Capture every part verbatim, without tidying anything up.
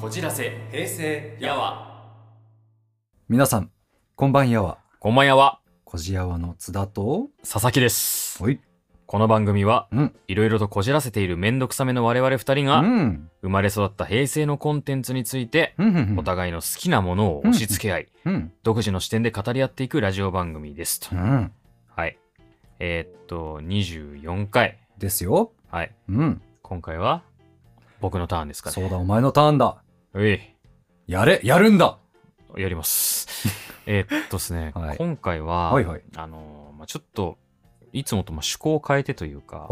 こじらせ平成やわ。皆さんこんばんやわ。こんばんやわ。こじやわの津田と佐々木です。はい、この番組はいろいろとこじらせているめんどくさめの我々ふたりが、うん、生まれ育った平成のコンテンツについて、うんうんうん、お互いの好きなものを押し付け合い、うんうん、独自の視点で語り合っていくラジオ番組ですと、うん、はいえー、っとにじゅうよんかいですよ。はい、うん、今回は僕のターンですかね。そうだ、お前のターンだ。ういやれやるんだ。やりますえっとですね、はい、今回は、はいはい、あのーまあ、ちょっといつもとまあ趣向を変えてというか、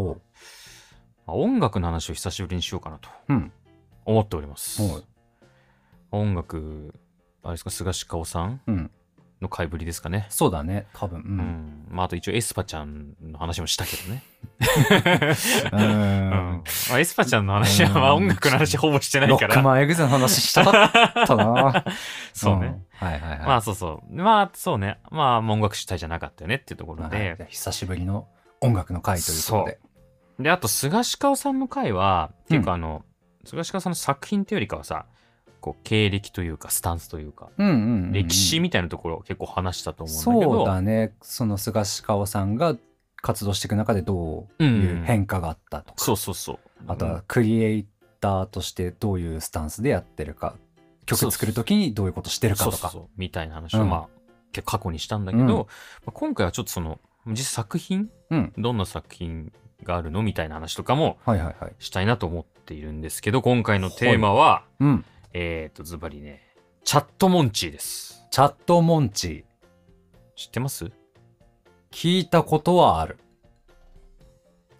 まあ、音楽の話を久しぶりにしようかなと思っております、うん、音楽あれですか、スガシカオさんの買いぶりですかね、うん、そうだね多分、うんうん、まあ、あと一応エスパちゃんの話もしたけどねうんまあ、エスパちゃんの話は、まあ、音楽の話ほぼしてないから、ロックマンエグゼの話したかったなそうね、うん、はいはいはい、まあそうそうまあそうねまあ音楽主体じゃなかったよねっていうところで、はい、久しぶりの音楽の回ということで、そうで、あとスガシカオさんの回は、うん、っていうかあのスガシカオさんの作品というよりかはさ、こう経歴というかスタンスというか、うんうんうんうん、歴史みたいなところを結構話したと思うんだけど、そうだね、そのスガシカオさんが活動していく中でどういう変化があったとか、うん、そうそうそう、あとはクリエイターとしてどういうスタンスでやってるか、曲作る時にどういうことしてるかとか、そうそうそうみたいな話を、うん、まあ、過去にしたんだけど、うん、まあ、今回はちょっとその実際作品、うん、どんな作品があるのみたいな話とかもしたいなと思っているんですけど、はいはいはい、今回のテーマは、うん、えーとズバリね、チャットモンチーです。チャットモンチー知ってます？聞いたことはある。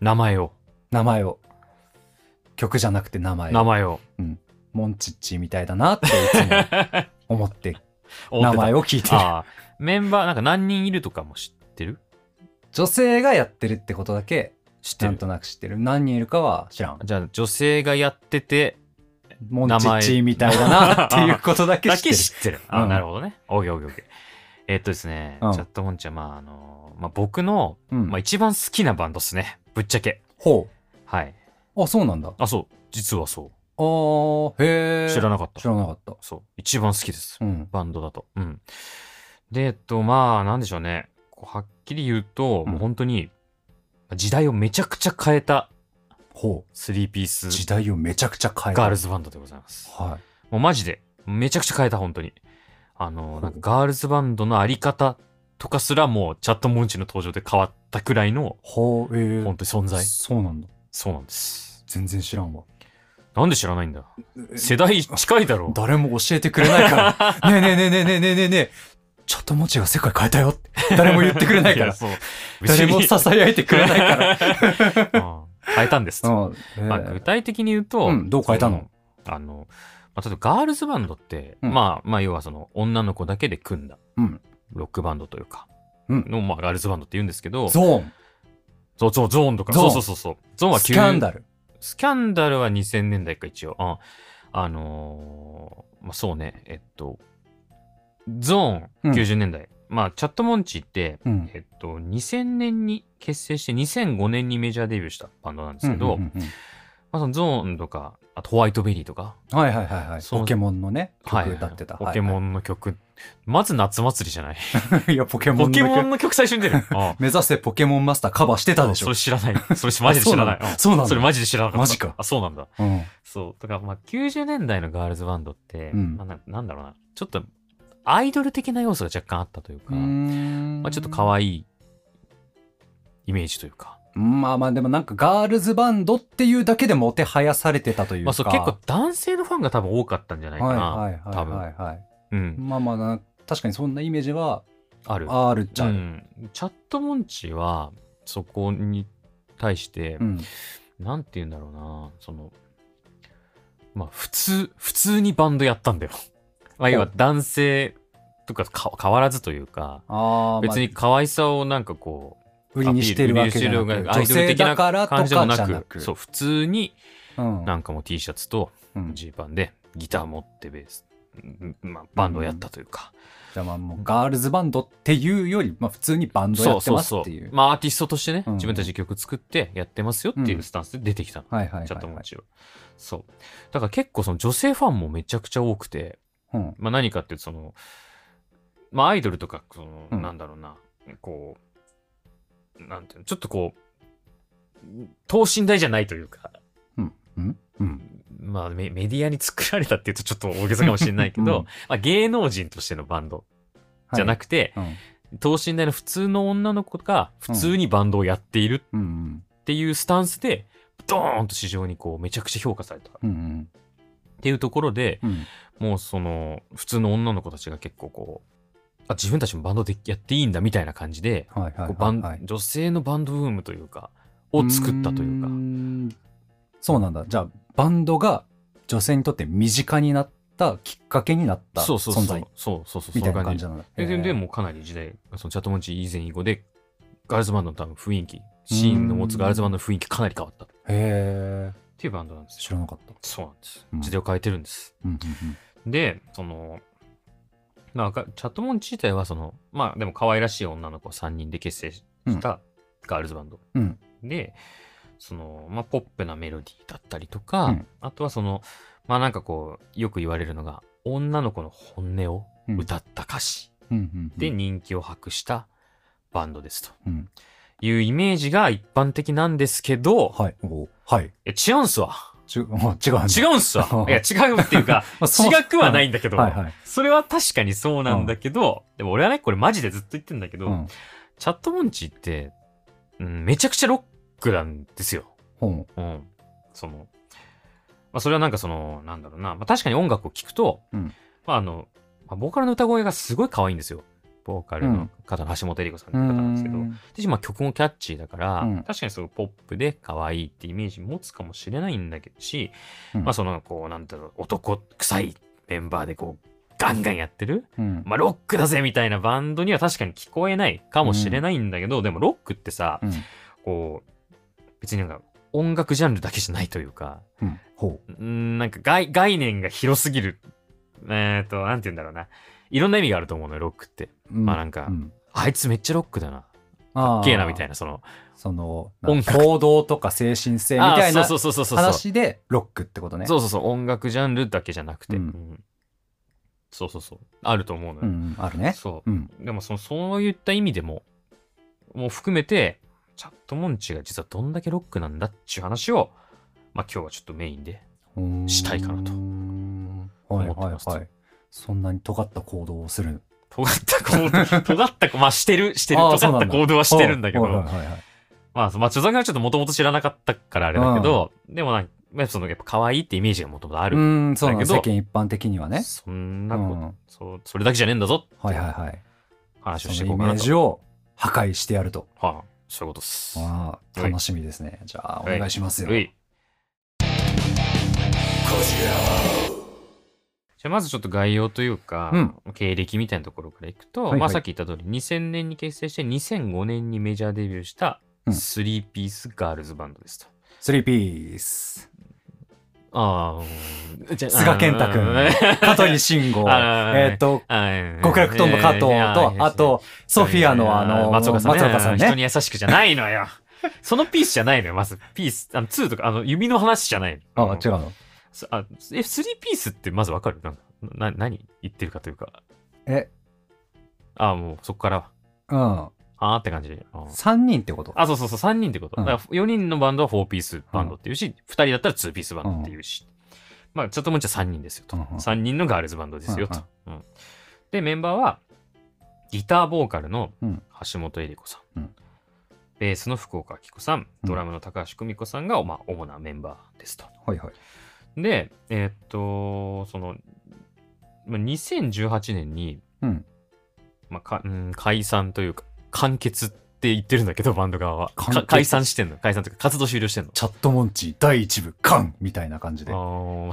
名前を名前を曲じゃなくて名前を名前を、うん、モンチッチみたいだなっていつも思って名前を聞いてる。あ、メンバーなんか何人いるとかも知ってる？女性がやってるってことだけ知ってる、なんとなく知ってる。何人いるかは知らん。じゃあ女性がやっててモンチッチみたいだなっていうことだけ知ってるだけ知ってる。あ、うん、なるほどね。オーケーオーケーオーケー。えー、っとですね、うん、チャットモンチは、まああのまあ、僕の、うん、まあ、一番好きなバンドっすね、ぶっちゃけ。ほう。はい。あ、そうなんだ。あ、そう。実はそう。ああ、へえ。知らなかった。知らなかった。そう。一番好きです。うん、バンドだと。うん。で、えっと、まあ、なんでしょうね。こうはっきり言うと、うん、もう本当に、時代をめちゃくちゃ変えた、ほう。スリーピース。時代をめちゃくちゃ変えた。ガールズバンドでございます。はい。もうマジで、めちゃくちゃ変えた、本当に。あのなんかガールズバンドのあり方とかすらもうチャットモンチの登場で変わったくらいの、ほう、えー、本当に存在。そうなんだ。そうなんです。全然知らんわ。なんで知らないんだ。世代近いだろ。誰も教えてくれないからねえねえねえねえねえねえねえチャットモンチが世界変えたよって誰も言ってくれないからいや、そう、誰も囁いてくれないからああ変えたんです、えーまあ、具体的に言うと、うん、どう変えたの？あの例えばガールズバンドって、うん、まあまあ要はその女の子だけで組んだ、うん、ロックバンドというかの、うん、まあガールズバンドって言うんですけど、ゾーン、ゾゾゾーンとか、そうそうそうそう、ゾーンはスキャンダル、スキャンダルはにせんねんだいか一応、あ、あのー、まあそうね、えっとゾーンきゅうじゅうねんだい、うん、まあチャットモンチって、うん、えっとにせんねんに結成してにせんごねんにメジャーデビューしたバンドなんですけど。うんうんうんうん、まあ、そのゾーンとか、あとホワイトベリーとか、はいはいはいはい、ポケモンのね曲歌ってた、はいはい、ポケモンの曲、はいはい、まず夏祭りじゃないいやポケモンの曲、ポケモンの曲最初に出るああ目指せポケモンマスターカバーしてたでしょ。それ知らない。それマジで知らない。そうなんだ。それマジで知らなかった。マジか。あ、そうなんだ、うん、そうだから、まあきゅうじゅうねんだいのガールズバンドって、うん、まあ、な, なんだろうなちょっとアイドル的な要素が若干あったというか、う、まあ、ちょっと可愛いイメージというか、まあまあでもなんかガールズバンドっていうだけでもてはやされてたというか、まあ、そう結構男性のファンが多分多かったんじゃないかな、はいはいはいはい、はい、うん、まあまあな、確かにそんなイメージはあるあるっちゃある、うん、チャットモンチはそこに対して、うん、なんて言うんだろうな、そのまあ普通普通にバンドやったんだよまあ要は男性とか変わらずというか、あ、別に可愛さをなんかこう売りにしてるわけじゃなく、アイドル的な感じでもなく、そう普通になんかもう T シャツとジーパンでギター持ってベース、まあ、バンドをやったというか、うん、じゃあもうガールズバンドっていうより、まあ、普通にバンドやってますっていう、まあアーティストとしてね、うん、自分たちで曲作ってやってますよっていうスタンスで出てきたの、ちょっともちろんそうだから結構その女性ファンもめちゃくちゃ多くて、うん、まあ何かっていうとその、まあ、アイドルとかその、うん、なんだろうなこうなんていうのちょっとこう等身大じゃないというか。うんうん、まあ メ, メディアに作られたっていうとちょっと大げさかもしれないけど、うんまあ、芸能人としてのバンドじゃなくて、はいうん、等身大の普通の女の子が普通にバンドをやっているっていうスタンスで、うん、ドーンと市場にこうめちゃくちゃ評価されたっていうところで、うんうん、もうその普通の女の子たちが結構こうあ自分たちもバンドでやっていいんだみたいな感じで女性のバンドブームというかを作ったというか。そうなんだ。じゃあバンドが女性にとって身近になったきっかけになった存在みたいな感じなんだ。でもかなり時代そのチャットモンチー以前以後でガールズバンドの多分雰囲気シーンの持つガールズバンドの雰囲気かなり変わったへっていうバンドなんですよ。知らなかった。そうなんです、うん、時代を変えてるんです、うんうんうん、でそのなんかチャットモンチー自体はそのまあでも可愛らしい女の子さんにんで結成したガールズバンド、うんうん、でそのまあ、ポップなメロディーだったりとか、うん、あとはそのまあなんかこうよく言われるのが女の子の本音を歌った歌詞で人気を博したバンドですというイメージが一般的なんですけど、はいはい、いや違うんすわ違うんすわいや違うっていうか違くはないんだけど、はいはい、それは確かにそうなんだけど、うん、でも俺はねこれマジでずっと言ってるんだけど、うん、チャットモンチーって、うん、めちゃくちゃロックなんですよ。うんうん、その、まあ、それはなんかそのなんだろうな、まあ、確かに音楽を聴くと、うんまああのまあ、ボーカルの歌声がすごい可愛いんですよ。ボーカルの方の橋本恵里子さんの方なんですけど、うん、私まあ曲もキャッチーだから、うん、確かにすごいポップで可愛いってイメージ持つかもしれないんだけどし、うん、まあそのこうなんだろう男臭いメンバーでこうガンガンやってる、うんまあ、ロックだぜみたいなバンドには確かに聞こえないかもしれないんだけど、うん、でもロックってさ、うん、こう別になんか音楽ジャンルだけじゃないというか、うん、ほう、なんか 概, 概念が広すぎる、えっとなんて言うんだろうな、いろんな意味があると思うのよロックって、うん、まあなんか、うん、あいつめっちゃロックだな、かっけえなみたいなそのその行動とか精神性みたいな話でロックってことね。そうそうそう音楽ジャンルだけじゃなくて、うんうん、そうそうそうあると思うのよ、うん、あるね。そう、うん、でもそのそういった意味でももう含めて。チャットモンチーが実はどんだけロックなんだっていう話を、まあ、今日はちょっとメインでしたいかなと思ってます、はいはいはい、そんなに尖った行動をする尖った行動尖ったまあしてるしてる尖った行動はしてるんだけどまあ著作がちょっともともと知らなかったからあれだけど、うん、でもなんかそのやっぱ可愛いってイメージがもともとあるんだけどうんそう世間一般的にはねそんなこと、うん、そうそれだけじゃねえんだぞって話をしていこうかなと、はいはいはい、そのイメージを破壊してやると、はあそういうことっす。ああ、楽しみですね。じゃあ、お願いしますよ。じゃあ、まずちょっと概要というか、うん、経歴みたいなところからいくと、はいはいまあ、さっき言った通り、にせんねんに結成して、にせんごねんにメジャーデビューした、スリーピースガールズバンドですと。スリーピース。ああ、菅健太君、香取慎吾、えっと極楽とんぼ加藤とあとソフィアのあの松岡さんね。人に優しくじゃないのよ。そのピースじゃないのよ。まずピースあのツーとかあの指の話じゃないの。あ違うの。あえスリーピースってまずわかる？なんかな何言ってるかというか。えあもうそこから。うん。あーって感じで、うん、さんにんってことあそうそうそうさんにんってこと、うん、だからよにんのバンドはよんピースバンドっていうし、うん、ふたりだったらにピースバンドっていうし、うん、まあちょっともうちょっとさんにんですよと、うん、さんにんのガールズバンドですよと、うんうん、でメンバーはギターボーカルの橋本恵里子さん、うん、ベースの福岡明子さんドラムの高橋久美子さんが、まあ、主なメンバーですと、うん、はいはいでえー、っとそのにせんじゅうはちねんに、うんまあ、かうん解散というか完結って言ってるんだけどバンド側は解散してんの解散というか活動終了してんのチャットモンチーだいいち部完みたいな感じであ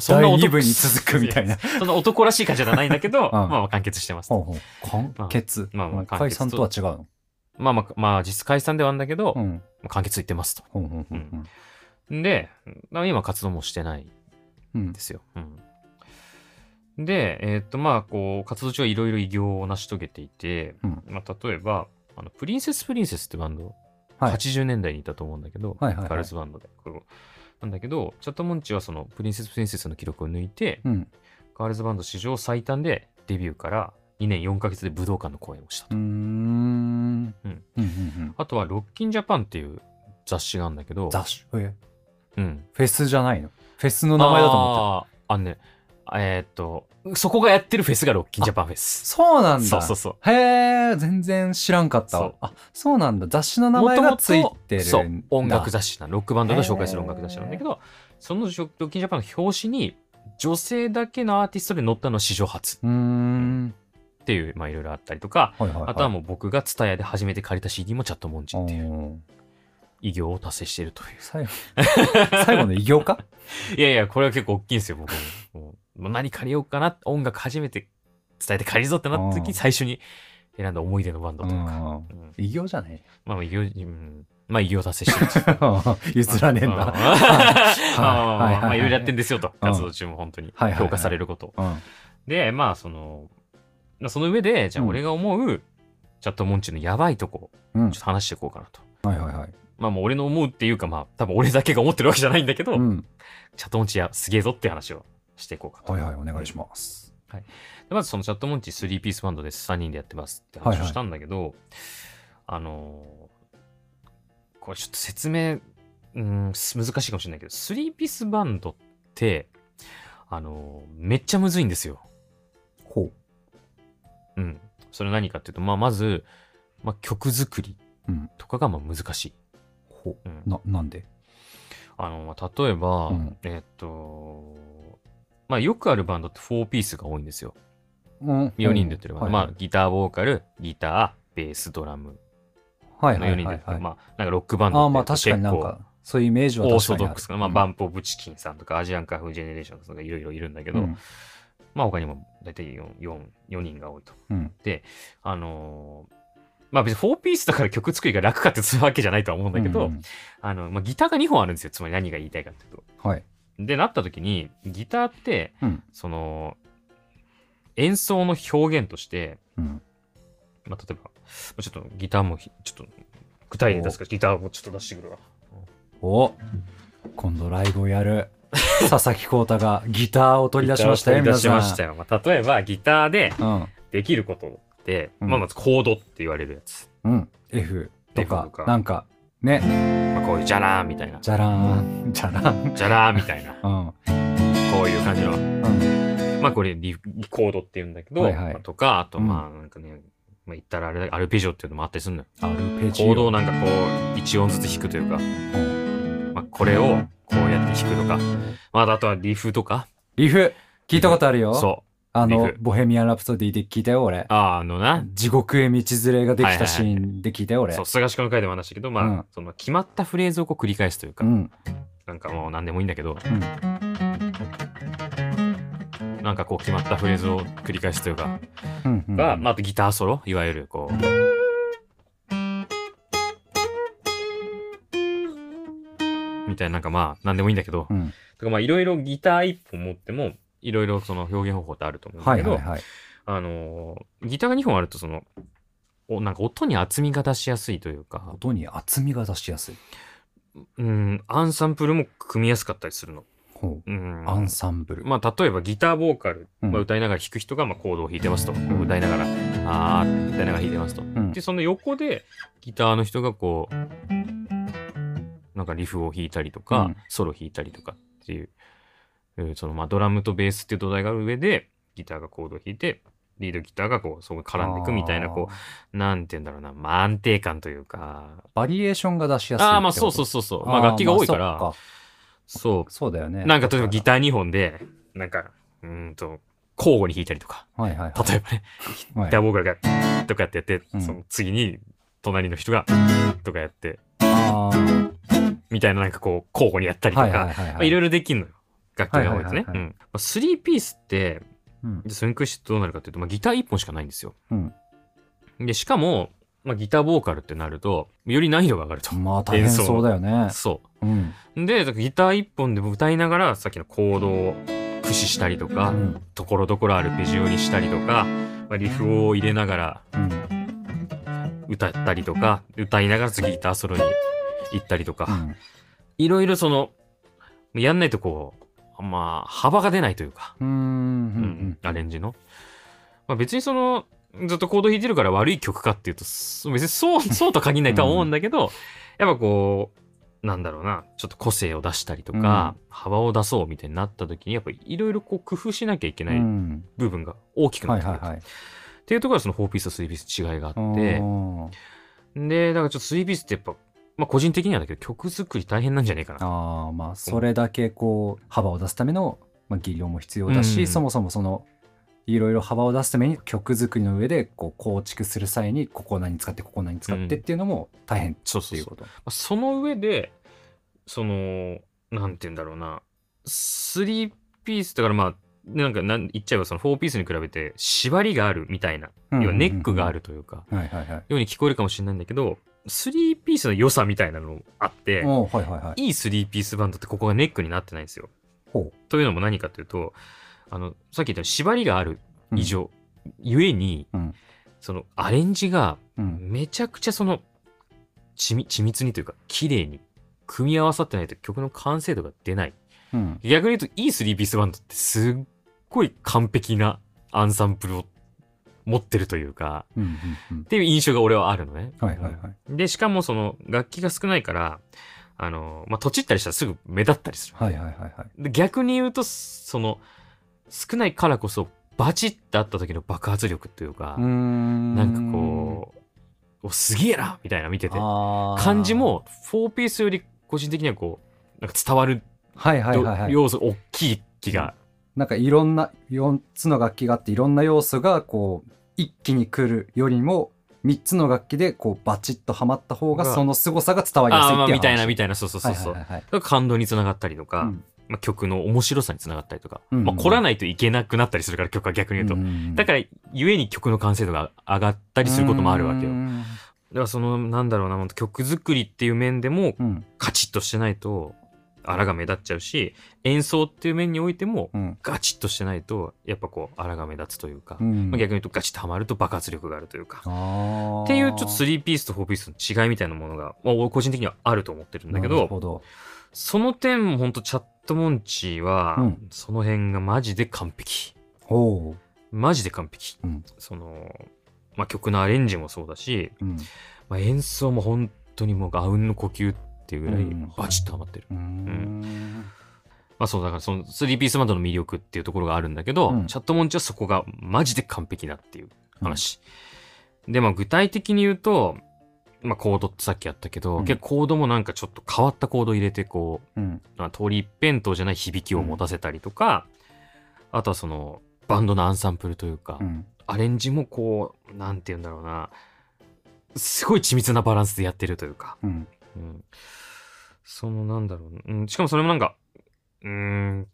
そんなだいに部に続くみたいなそんな男らしい感じじゃないんだけど、うん、まあまあ完結してますほうほう完結、まあまあ、解散とは違うのまあまあ、まあ、実質解散ではあるんだけど、うん、完結いってますとほうほうほう、うん、で今活動もしてないんですよ、うんうん、で、えー、っとまあこう活動中はいろいろ偉業を成し遂げていて、うん、まあ、例えばあのプリンセスプリンセスってバンド、はい、はちじゅうねんだいにいたと思うんだけど、はいはいはい、ガールズバンドでなんだけど、チャットモンチはそのプリンセスプリンセスの記録を抜いて、うん、ガールズバンド史上最短でデビューからにねんよんかげつで武道館の公演をしたと。うーん、うんうん、あとはロッキンジャパンっていう雑誌があるんだけど、雑誌、えーうん、フェスじゃないの、フェスの名前だと思った。ああね、えー、っとそこがやってるフェスがロッキンジャパンフェス。そうなんだ。そうそうそう、へえ、全然知らんかったわ。 そう、あ、そうなんだ、雑誌の名前がついてる。そう、音楽雑誌な、ロックバンドが紹介する音楽雑誌なんだけど、そのロッキンジャパンの表紙に女性だけのアーティストで載ったのは史上初。うーん、うんっていう、まあいろいろあったりとか、はいはいはい、あとはもう僕がTSUTAYAで初めて借りた シーディー もチャットモンチっていう偉業を達成しているという。最後、 最後の偉業かいやいや、これは結構大きいんですよ。僕ももう何借りようかな、音楽初めてTSUTAYAで借りるぞってなった時、最初に選んだ思い出のバンドとか、うん、偉業じゃねえ、まあ偉業、うん、まあ偉業達成してる譲らねえんだまあいろいろやってんですよと、活動中も本当に評価されること、はいはいはい、うん、でまあそのその上で、じゃあ俺が思う、うん、チャットモンチのやばいとこ、うん、ちょっと話していこうかなと。はいはいはい。まあもう俺の思うっていうか、まあ多分俺だけが思ってるわけじゃないんだけど、うん、チャットモンチやすげえぞって話をしていこうかと。はいはい、お願いします。はい、でまずそのチャットモンチスリーピースバンドでさんにんでやってますって話をしたんだけど、はいはい、あのー、これちょっと説明、うん、難しいかもしれないけど、スリーピースバンドって、あのー、めっちゃむずいんですよ。ほう。うん、それ何かっていうと、まあ、まず、まあ、曲作りとかがまあ難しい。ほ、うんうん、な, なんであの例えば、うん、えー、っと、まあ、よくあるバンドってよんピースが多いんですよ。うん、よにんでやってるバンド、うん、まあ、ギターボーカル、ギター、ベース、ドラムのよにんで、まあ、なんかロックバンドって結構、あ、まあ確かになんかそういうイメージは確かにオーソドックスな、まあ、バンプ・オブ・チキンさんとか、うん、アジアンカフー・ジェネレーションとかいろいろいるんだけど、うん、まあ、他にも大体 4, 4, 4人が多いと。うん、で、あのー、まあ別によんピースだから曲作りが楽かってするわけじゃないとは思うんだけど、うんうん、あのまあ、ギターがにほんあるんですよ。つまり何が言いたいかっていうと。はい、で、なった時に、ギターって、うん、その、演奏の表現として、うん、まあ、例えば、ちょっとギターも、ちょっと具体例出すから、ギターもちょっと出してくるわ。お、今度ライブをやる。佐々木光太がギターを取り出しましたよ。出しましたよ。まあ、例えばギターでできることって、うん、まあ、まずコードって言われるやつ。うん、F とか、 F とかなんかね、まあ、こういうジャラーンみたいな。ジャラーン、ジャラーン、ジャラーンみたいな。うん、こういう感じの、うん、まあこれリコードって言うんだけど、はいはい、まあ、とかあとまあなんかね、うん、まあ、言ったらあれアルペジオっていうのもあったりするのよ。アルペジオ。コードをなんかこう一音ずつ弾くというか、まあ、これをこうやって弾くとか、まあ、あとはリフとか。リフ聞いたことあるよ。そう。あの、ボヘミアン・ラプソディで聞いたよ、俺。ああ、あのな。地獄へ道連れができたシーンで聞いたよ、俺。はいはいはい、そう、菅氏の回でも話したけど、まあ、うん、その決まったフレーズをこう繰り返すというか、うん、なんかもう何でもいいんだけど、うん、なんかこう決まったフレーズを繰り返すというか、うんうん、が、まあ、あとギターソロ、いわゆるこう。うん、みたいな、なんかまあ何でもいいんだけど、うん、とかまあいろいろギター一本持ってもいろいろその表現方法ってあると思うんだけど、はいはいはい、あのギターがにほんあるとそのおなんか音に厚みが出しやすいというか、音に厚みが出しやすい、うん、アンサンプルも組みやすかったりするの。ほう、うん、アンサンプル、まあ、例えばギターボーカル、まあ、歌いながら弾く人がまあコードを弾いてますと、うん、歌いながらあー歌いながら弾いてますと、うん、でその横でギターの人がこうなんかリフを弾いたりとか、うん、ソロ弾いたりとかっていう、そのまあドラムとベースっていう土台がある上でギターがコードを弾いてリードギターがこうそこに絡んでいくみたいな、こうなんて言うんだろうな、まあ、安定感というかバリエーションが出しやすいってこと。あ、まあそうそうそうそう、まあ、楽器が多いから、まあ、そ, かそうそうだよね。なんか例えばギターにほんでなんかうんと交互に弾いたりとか、はいはいはい、例えばね、はい、ギターボーカルがとかやってやって、うん、その次に隣の人がとかやって。あみたいな、なんかこう交互にやったりとかいろいろできるのよ、楽器が多いですね。スリーピースって、うん、それに関してどうなるかというと、まあ、ギターいっぽんしかないんですよ、うん、でしかも、まあ、ギターボーカルってなるとより難易度が上がると。まあ大変そうだよね。そう、うん、でギターいっぽんで歌いながらさっきのコードを駆使したりとか、うん、ところどころアルペジオにしたりとか、まあ、リフを入れながら歌ったりとか、歌いながら次ギターソロに行ったりとか、うん、いろいろそのやんないとこう、まあ、幅が出ないというか、うん、うん、アレンジの、まあ、別にそのずっとコード弾いてるから悪い曲かっていうと別にそうそうとは限らないとは思うんだけど、うん、やっぱこうなんだろうな、ちょっと個性を出したりとか、うん、幅を出そうみたいになった時にやっぱりいろいろこう工夫しなきゃいけない部分が大きくなってくるっていうところがそのよんピースとさんピース違いがあって、でだからちょっとさんピースってやっぱ、まあ、個人的にはだけど曲作り大変なんじゃないかな。あ、まあ、それだけこう幅を出すための、まあ、技量も必要だし、うん、そもそもそのいろいろ幅を出すために曲作りの上でこう構築する際にここ何使ってここ何使ってっていうのも大変っていうこと。その上でそのなんて言うんだろうな、さんピースだから、まあなんか言っちゃえばそのよんピースに比べて縛りがあるみたいな、要はネックがあるというかように聞こえるかもしれないんだけど、さんピースの良さみたいなのあって、はいはいはい、いいさんピースバンドってここがネックになってないんですよ。ほう。というのも何かというと、あのさっき言ったように縛りがある以上、うん、ゆえに、うん、そのアレンジがめちゃくちゃその緻密にというか綺麗に組み合わさってないと曲の完成度が出ない、うん、逆に言うといいさんピースバンドってすっごい完璧なアンサンプルを持ってるというか、うんうんうん、っていう印象が俺はあるのね、はいはいはい、でしかもその楽器が少ないからあの、まあ、とちったりしたらすぐ目立ったりする、はいはいはいはい、で逆に言うとその少ないからこそバチッとあった時の爆発力というか、うーん、なんかこうすげえなみたいな見てて感じもよんピースより個人的にはこうなんか伝わる、はいはいはいはい、要素大きい気が、なんかいろんなよっつの楽器があっていろんな要素がこう一気に来るよりもみっつの楽器でこうバチッとはまった方がその凄さが伝わりやすいっていう話みたいなみたいな、そうそうそうそう、はいはいはいはい、感動につながったりとか、うん、まあ、曲の面白さにつながったりとか、うんうん、まあ、凝らないといけなくなったりするから曲は逆に言うと、うんうん、だからゆえに曲の完成度が上がったりすることもあるわけよ。だからそのなんだろうな、曲作りっていう面でもカチッとしてないと荒が目立っちゃうし、演奏っていう面においてもガチッとしてないとやっぱこう荒が目立つというか、うん、まあ、逆に言うとガチッとはまると爆発力があるというか、うん、っていうちょっとさんピースとよんピースの違いみたいなものが、まあ、俺個人的にはあると思ってるんだけ ど, なるほど。その点もほんとチャットモンチーは、うん、その辺がマジで完璧。おう、マジで完璧、うん、そのまあ、曲のアレンジもそうだし、うん、まあ、演奏も本当にもうあうんの呼吸っていうぐらいバチッとはまってる、うんうん、まあそうだからそのさんピースバンドの魅力っていうところがあるんだけど、うん、チャットモンチーはそこがマジで完璧だっていう話、うん、でまあ具体的に言うとまあ、コードってさっきやったけど、うん、結構コードもなんかちょっと変わったコード入れてこう、うん、通り一辺倒じゃない響きを持たせたりとか、うん、あとはそのバンドのアンサンプルというか、うん、アレンジもこうなんて言うんだろうな、すごい緻密なバランスでやってるというか、うんうん、そのなんだろう、うん、しかもそれもなんかうーん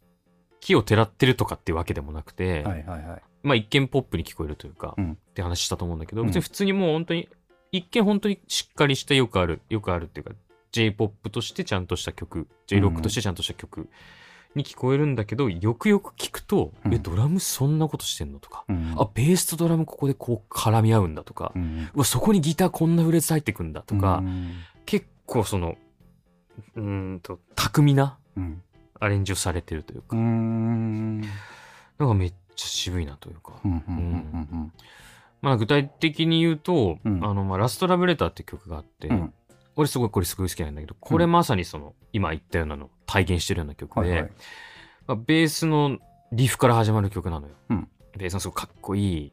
木をてらってるとかっていうわけでもなくて、はいはいはい、まあ一見ポップに聞こえるというか、うん、って話したと思うんだけど、別に普通にもう本当に一見本当にしっかりしたよくあるよくあるっていうか J-ポップ としてちゃんとした曲 J ロックとしてちゃんとした曲に聞こえるんだけど、うん、よくよく聞くと、うん、えドラムそんなことしてんのとか、うん、あベースとドラムここでこう絡み合うんだとか、うん、うわそこにギターこんなフレーズ入ってくんだとか、うん、結構そのうーんと巧みなアレンジをされてるというか、うん、なんかめっちゃ渋いなというか、うんうんうんまあ、具体的に言うと、うん、あのまあラストラブレターって曲があって、うん、俺すごいこれすごい好きなんだけど、これまさにその今言ったようなの体現してるような曲で、はいはいまあ、ベースのリフから始まる曲なのよ、うん、ベースのすごいかっこいい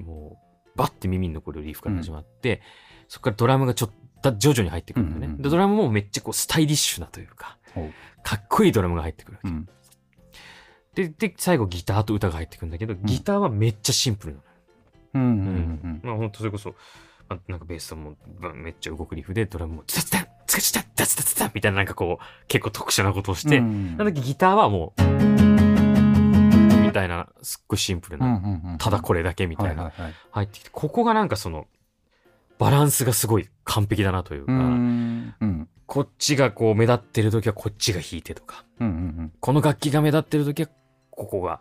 もうバッて耳に残るリフから始まって、うん、そこからドラムがちょっと徐々に入ってくるんだよね、うんうん、でドラムもめっちゃこうスタイリッシュなというか、うん、かっこいいドラムが入ってくるわけ、うん、で, で最後ギターと歌が入ってくるんだけど、うん、ギターはめっちゃシンプルなの。うんうんうんうん、まあ本当それこそなんかベースもめっちゃ動くリフでドラムも「ツタツタツカチタツタツタ」みたいななんかこう結構特殊なことをして、うんうん、なんだっけギターはもう、うん、みたいなすっごいシンプルな、うんうんうん、ただこれだけみたいな、はいはいはい、入ってきて、ここがなんかそのバランスがすごい完璧だなというか、うんうん、こっちがこう目立ってる時はこっちが弾いてとか、うんうんうん、この楽器が目立ってる時はここが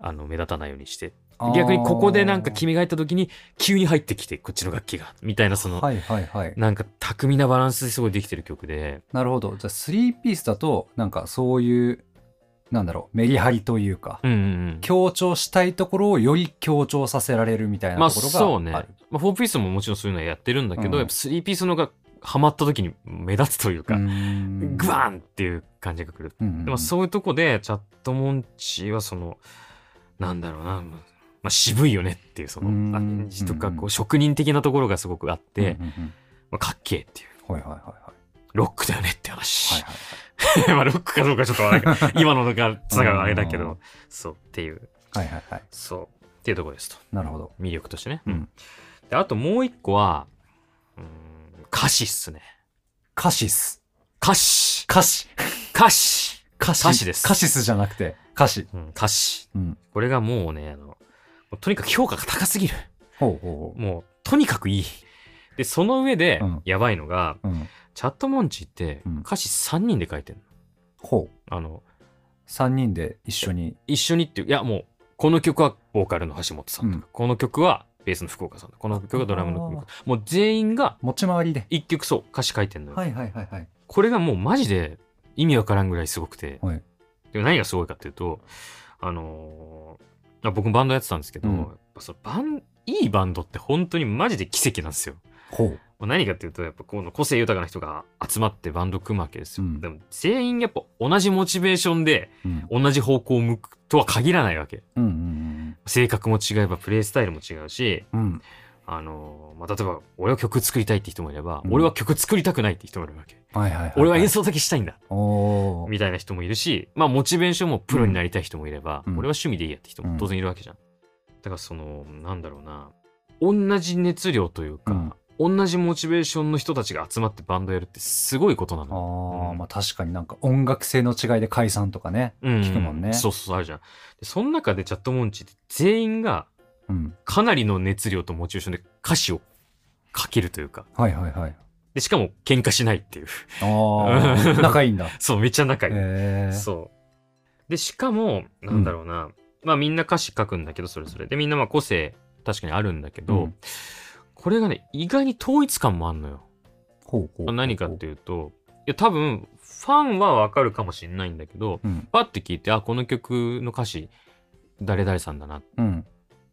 あの目立たないようにして、逆にここでなんか君が入った時に急に入ってきてこっちの楽器がみたいな、その、はいはいはい、なんか巧みなバランスですごいできてる曲で。なるほど。じゃあスリーピースだとなんかそういうなんだろうメリハリというか、うんうんうん、強調したいところをより強調させられるみたいなところがある、まあそうね、まあ、フォーピースももちろんそういうのはやってるんだけど、うん、やっぱスリーピースのがハマった時に目立つというか、うーんグワーンっていう感じがくる、うんうん、でもそういうとこでチャットモンチーはそのなんだろうな、まあ、渋いよねっていうそのアレンジとかこう職人的なところがすごくあって、うんうんうんまあ、かっけえっていう、はいはいはいはい、ロックだよねって話、はいはいはいまあロックかどうかちょっとなんか今のがつながるあれだけどそうっていう、はいはいはい、そうっていうところですと。なるほど、魅力としてね、うん、であともう一個はうーん歌詞っすね。歌詞っす。歌詞歌詞歌詞歌詞です。歌詞っすじゃなくて歌詞、うん、歌詞、うん、これがもうねあのとにかく評価が高すぎる。ほうほうもうとにかくいいで、その上で、うん、やばいのが、うん、チャットモンチーって、うん、歌詞さんにんで書いてるの。ほうあのさんにんで一緒に一緒にっていう、いやもうこの曲はボーカルの橋本さんとか、うん、この曲はベースの福岡さんとか、この曲はドラムの福岡、もう全員が持ち回りで一曲そう歌詞書いてるのよ、はいはいはいはい、これがもうマジで意味わからんぐらいすごくて、はい、で何がすごいかっていうとあのー、僕もバンドやってたんですけど、うん、やっぱそのバンいいバンドって本当にマジで奇跡なんですよ。ほう何かっていうとやっぱこの個性豊かな人が集まってバンド組むわけですよ、うん、でも全員やっぱ同じモチベーションで同じ方向を向くとは限らないわけ、うんうんうん、性格も違えばプレイスタイルも違うし、うんあのまあ、例えば俺は曲作りたいって人もいれば、うん、俺は曲作りたくないって人もいるわけ、はいはいはいはい、俺は演奏だけしたいんだおみたいな人もいるし、まあ、モチベーションもプロになりたい人もいれば、うん、俺は趣味でいいやって人も当然いるわけじゃん、うん、だからそのなんだろうな同じ熱量というか、うん同じモチベーションの人たちが集まってバンドやるってすごいことなの。あ、うんまあ、確かになんか音楽性の違いで解散とかね、うん、聞くもんね。そうそうあるじゃん。でその中でチャットモンチって全員がかなりの熱量とモチベーションで歌詞を書けるというか、はいはいはい、でしかも喧嘩しないっていう。あ仲いいんだ。そうめっちゃ仲いい、えー、そうでしかもなんだろうな、うんまあ、みんな歌詞書くんだけどそれぞれでみんなまあ個性確かにあるんだけど、うんこれがね意外に統一感もあんのよ。ほうほうほうほう何かっていうといや多分ファンはわかるかもしれないんだけど、うん、パッて聞いてあこの曲の歌詞誰々さんだなって、うん、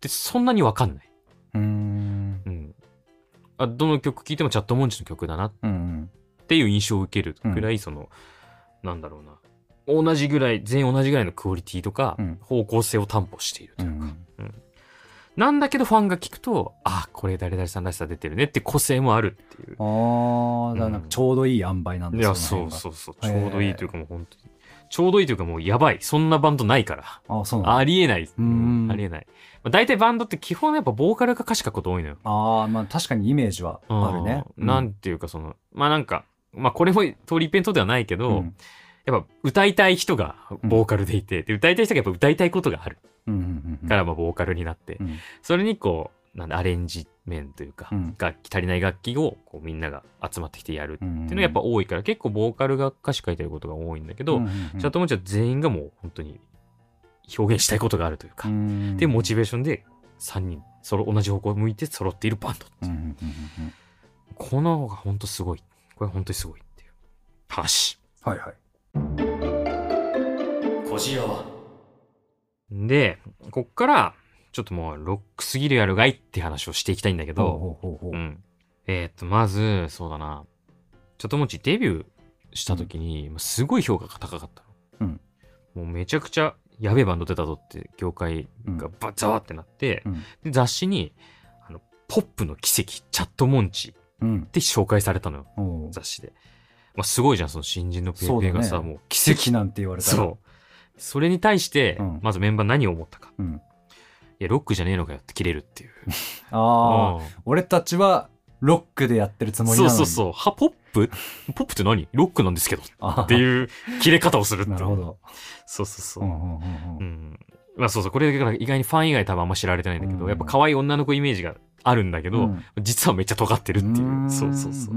そんなにわかんない。うーん、うん、あどの曲聴いてもチャットモンチの曲だなっていう印象を受けるくらい、うん、そのなんだろうな同じぐらい全員同じぐらいのクオリティとか、うん、方向性を担保しているというか、うんうんなんだけどファンが聞くとあこれ誰々さんらしさ出てるねって個性もあるっていう。あだからなんかちょうどいい塩梅なんですよね。そうそうそうちょうどいいというかもう本当にちょうどいいというかもうやばいそんなバンドないから あ, そうありえないうんありえない。まあ、大体バンドって基本やっぱボーカルが歌詞書くこと多いのよ。あまあ確かにイメージはあるね。うん、なんていうかそのまあなんかまあこれも通り一遍とではないけど、うん、やっぱ歌いたい人がボーカルでいて、うん、で歌いたい人がやっぱ歌いたいことがある。うんうんうん、からまあボーカルになって、うん、それにこうなんだアレンジ面というか、うん、楽器足りない楽器をこうみんなが集まってきてやるっていうのがやっぱ多いから、うん、結構ボーカルが歌詞書いてることが多いんだけど、うんうんうん、チャットモンチは全員がもう本当に表現したいことがあるというか、うん、でモチベーションでさんにんそろ同じ方向を向いて揃っているバンドっていう、うんうんうんうん、この方が本当すごいこれ本当にすごいっていう話。はいはい。こじやはでこっからちょっともうロックすぎるやるがいって話をしていきたいんだけど、うん、えっとまずそうだなチャットモンチデビューした時にすごい評価が高かったの、うん、もうめちゃくちゃやべえバンド出たぞって業界がバザーってなって、うんうん、で雑誌にあのポップの奇跡チャットモンチって紹介されたのよ、うん、雑誌で、まあ、すごいじゃんその新人のペーペーがさ、ね、もう奇跡なんて言われたらそうそれに対して、うん、まずメンバー何を思ったか、うん、いやロックじゃねえのかよって切れるっていうあ、うん、俺たちはロックでやってるつもりなのにそうそうそうはポップポップって何ロックなんですけどっていう切れ方をするってなるほどそうそうそうまあそうそうこれ意外にファン以外多分あんま知られてないんだけど、うん、やっぱ可愛い女の子イメージがあるんだけど、うん、実はめっちゃ尖ってるっていう、うん、そうそうそう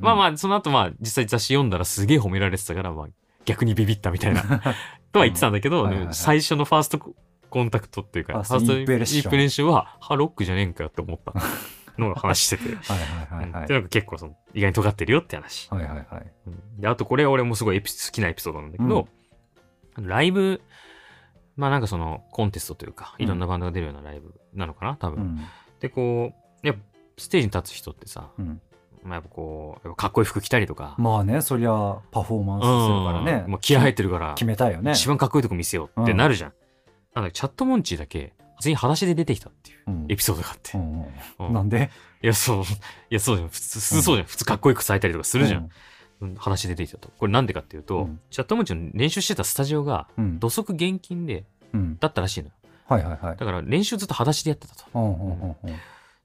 まあまあその後まあ実際雑誌読んだらすげえ褒められてたからまあ逆にビビったみたいなとは言ってたんだけど、最初のファーストコンタクトっていうか、ファーストインプレッションはハロックじゃねえんかよって思ったのを話してて、結構その意外に尖ってるよって話。であとこれ俺もすごいエピ好きなエピソードなんだけど、うん、ライブまあなんかそのコンテストというかいろんなバンドが出るようなライブなのかな多分。うん、でこうやっぱステージに立つ人ってさ、うんまあやっぱこうやっぱかっこいい服着たりとか、まあねそりゃパフォーマンスするからね、うん、もう気合入ってるから決めたいよね、一番かっこいいとこ見せようってなるじゃん、うん、なんかチャットモンチーだけ全員裸足で出てきたっていうエピソードがあって、うんうん、なんでいやそういやそうじゃん普通そうじゃん、うん、普通かっこよく咲いたりとかするじゃん、うん、裸足で出てきたと。これなんでかっていうと、うん、チャットモンチーの練習してたスタジオが土足厳禁で、うん、だったらしいのよ。はいはいはい。だから練習ずっと裸足でやってたと。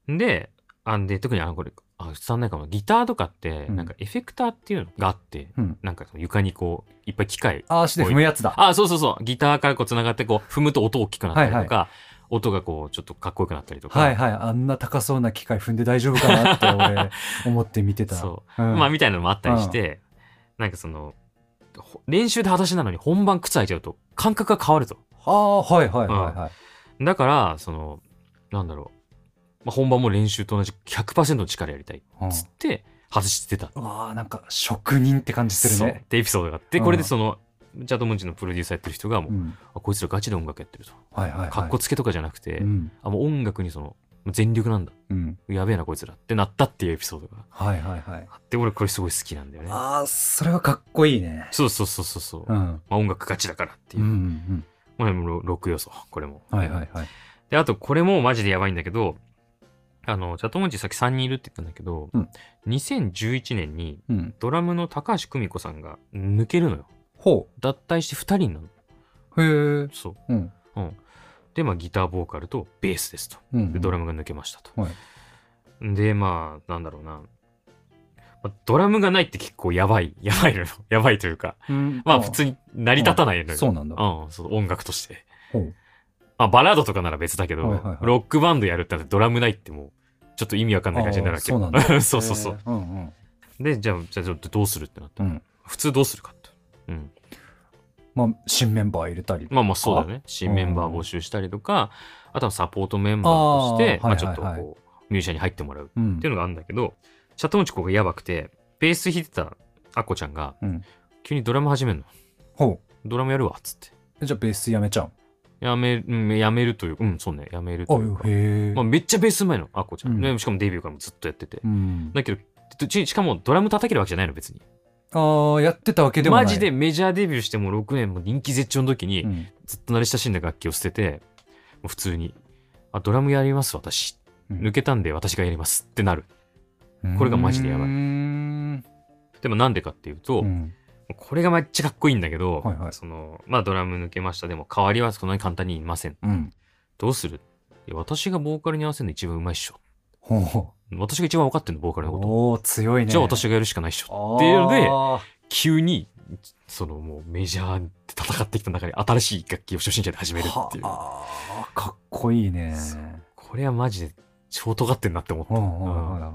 であんで特にあのこれあ伝わんないかも、ギターとかってなんかエフェクターっていうのがあって、うん、なんか床にこういっぱい機械あ足で踏むやつだ。あそうそうそう、ギターからこうつながってこう踏むと音大きくなったりとか、はいはい、音がこうちょっとかっこよくなったりとか、はいはい、あんな高そうな機械踏んで大丈夫かなって俺思って見てたそう、うん、まあみたいなのもあったりして、うん、なんかその練習で裸足なのに本番靴履いちゃうと感覚が変わると。ああはいはいはいはい、うん、だからそのなんだろうまあ本番も練習と同じ ひゃくパーセント の力やりたいっつって外してた、うん、うわーなんか職人って感じするねってエピソードがあって、これでそのチャットモンチーのプロデューサーやってる人がもう、うん、あこいつらガチで音楽やってると、かっこつけとかじゃなくて、うん、あもう音楽にその全力なんだ、うん、やべえなこいつらってなったっていうエピソードがあって、俺これすごい好きなんだよね。ああそれはかっこいいね。そうそうそうそうそう、うんまあ、音楽ガチだからっていう、うんうんうん、もうろく要素これも。はいはいはい。であとこれもマジでやばいんだけど、あのチャットモンチーさっきさんにんいるって言ったんだけど、うん、にせんじゅういちねんにドラムの高橋久美子さんが抜けるのよ、うん、脱退してふたりになるの。へえそう、うんうん、でまあギターボーカルとベースですと、うんうん、でドラムが抜けましたと、はい、でまあなんだろうな、まあ、ドラムがないって結構やばいやばいのよやばいというか、うん、まあ普通に成り立たないのよ、うん、そうなんだ、うん、そう音楽としてほうあバラードとかなら別だけど、ロックバンドやるってなってドラムないってもうちょっと意味わかんない感じになるわけ。そうなんだそうそうそう、うんうん、でじゃあじゃあどうするってなった、うん、普通どうするかって、うん、まあ新メンバー入れたりまあまあそうだね、新メンバー募集したりとか、あとはサポートメンバーとしてまあちょっとこうミュージシャンに入ってもらうっていうのがあるんだけど、うん、チャットモンチーがやばくてベース弾いてたアッコちゃんが、うん、急にドラム始めるの。ほうドラムやるわっつって、じゃあベースやめちゃうや め,、うん、やめるといううんそうねやめるというか、へまあ、めっちゃベースうまいのアッコちゃん、うん、しかもデビューからもずっとやってて、うん、だけどしかもドラム叩けるわけじゃないの別に。ああやってたわけでもない。マジでメジャーデビューしてもろくねんも人気絶頂の時に、うん、ずっと慣れ親しんだ楽器を捨ててもう普通にあドラムやります私、うん、抜けたんで私がやりますってなる。これがマジでやばい。でもなんでかっていうと、うんこれがめっちゃかっこいいんだけど、はいはい、そのまあドラム抜けましたでも代わりはそんなに簡単にいません、うん、どうする私がボーカルに合わせるの一番うまいっしょほうほう私が一番分かってるのボーカルのことお強いねじゃあ私がやるしかないっしょっていうので急にそのもうメジャーで戦ってきた中で新しい楽器を初心者で始めるっていうあかっこいいね。これはマジで超尖ってんなって思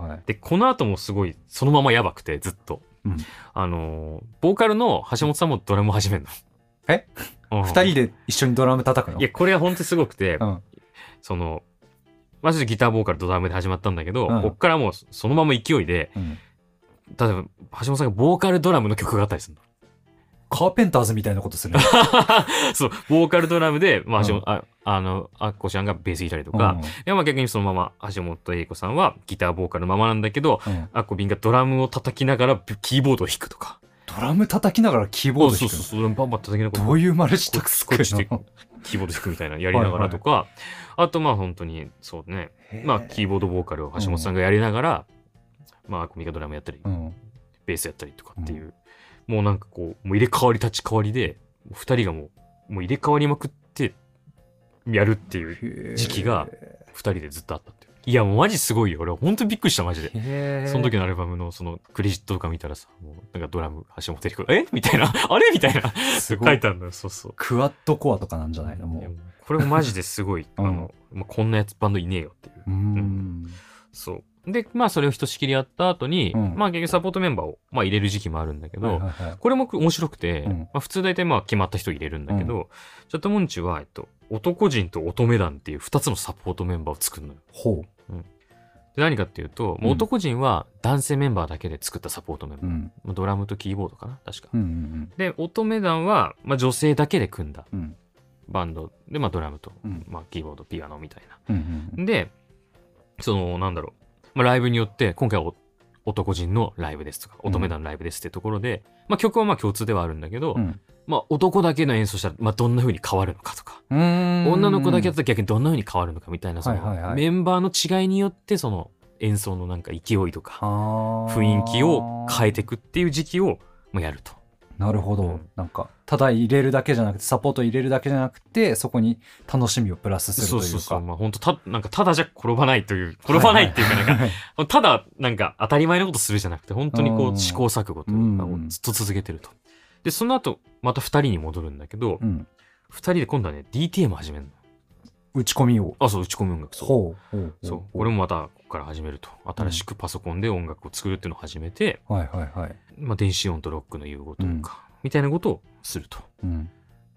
った。でこの後もすごいそのままやばくてずっと。うん、あのボーカルの橋本さんもドラム始めるの。えふたりで一緒にドラム叩くの。いやこれは本当にすごくて、うん、そのまずギターボーカルドラムで始まったんだけど、うん、こっからもうそのまま勢いで、うん、例えば橋本さんがボーカルドラムの曲があったりするの。カーペンターズみたいなことする、ね、そうボーカルドラムで、まあうん、あ, あのアッコちゃんがベース弾いたりとか、うん、でまあ逆にそのまま橋本英子さんはギターボーカルのままなんだけど、うん、アッコビンがドラムを叩きながらキーボードを弾くとか。ドラム叩きながらキーボード弾く。そうそうそうバンバン叩きながらどういうマルチタクスクしてキーボード弾くみたいなやりながらとかはい、はい、あとまあ本当にそうねまあキーボードボーカルを橋本さんがやりながら、うん、まあアッコビンがドラムやったり、うん、ベースやったりとかっていう。うんもうなんかこうもう入れ替わり立ち替わりでふたりがもう、もう入れ替わりまくってやるっていう時期がふたりでずっとあったっていう。いやもうマジすごいよ。俺本当にびっくりしたマジで。その時のアルバムのそのクレジットとか見たらさもうなんかドラム橋本英子えみたいなあれみたいな書いてあるんだよ。そうそうクワッドコアとかなんじゃないのもうこれもマジですごい、うんあのまあ、こんなやつバンドいねえよっていう。うん、うん、そうで、まあそれをひとしきりやった後に、うん、まあ結局サポートメンバーを、まあ、入れる時期もあるんだけど、これも面白くて、うん、まあ普通大体まあ決まった人入れるんだけど、うん、チャットモンチは、えっと、男人と乙女団っていうふたつのサポートメンバーを作るのよ。ほう。うん、で何かっていうと、もう男人は男性メンバーだけで作ったサポートメンバー。うん、ドラムとキーボードかな、確か。うんうんうん、で、乙女団は、まあ、女性だけで組んだ、うん、バンドで、まあドラムと、うん、まあキーボード、ピアノみたいな。うんうん、で、その、なんだろう。まあ、ライブによって今回は男人のライブですとか乙女団のライブですってところで、うん、まあ、曲はまあ共通ではあるんだけど、うん、まあ、男だけの演奏したらまあどんな風に変わるのかとか、うーん、女の子だけだったら逆にどんな風に変わるのかみたいな、そのメンバーの違いによってその演奏のなんか勢いとか雰囲気を変えていくっていう時期をまあやると。なるほど、うん、なんかただ入れるだけじゃなくてサポート入れるだけじゃなくてそこに楽しみをプラスするというか、そうそうそう、まあ、本当 た, なんかただじゃ転ばないという転ばないっていうか、なんか、はいはいはい、ただなんか当たり前のことするじゃなくて本当にこう試行錯誤というかをずっと続けてると。でその後またふたりに戻るんだけど、うん、ふたりで今度はね ディーティーエム 始めるの。打ち込みを。あ、そう、打ち込み音楽。そう。ほうほうほう。そう。これもまたここから始めると。新しくパソコンで音楽を作るっていうのを始めて、うん、はいはいはい。まあ、電子音とロックの融合というか、うん、みたいなことをすると。うん、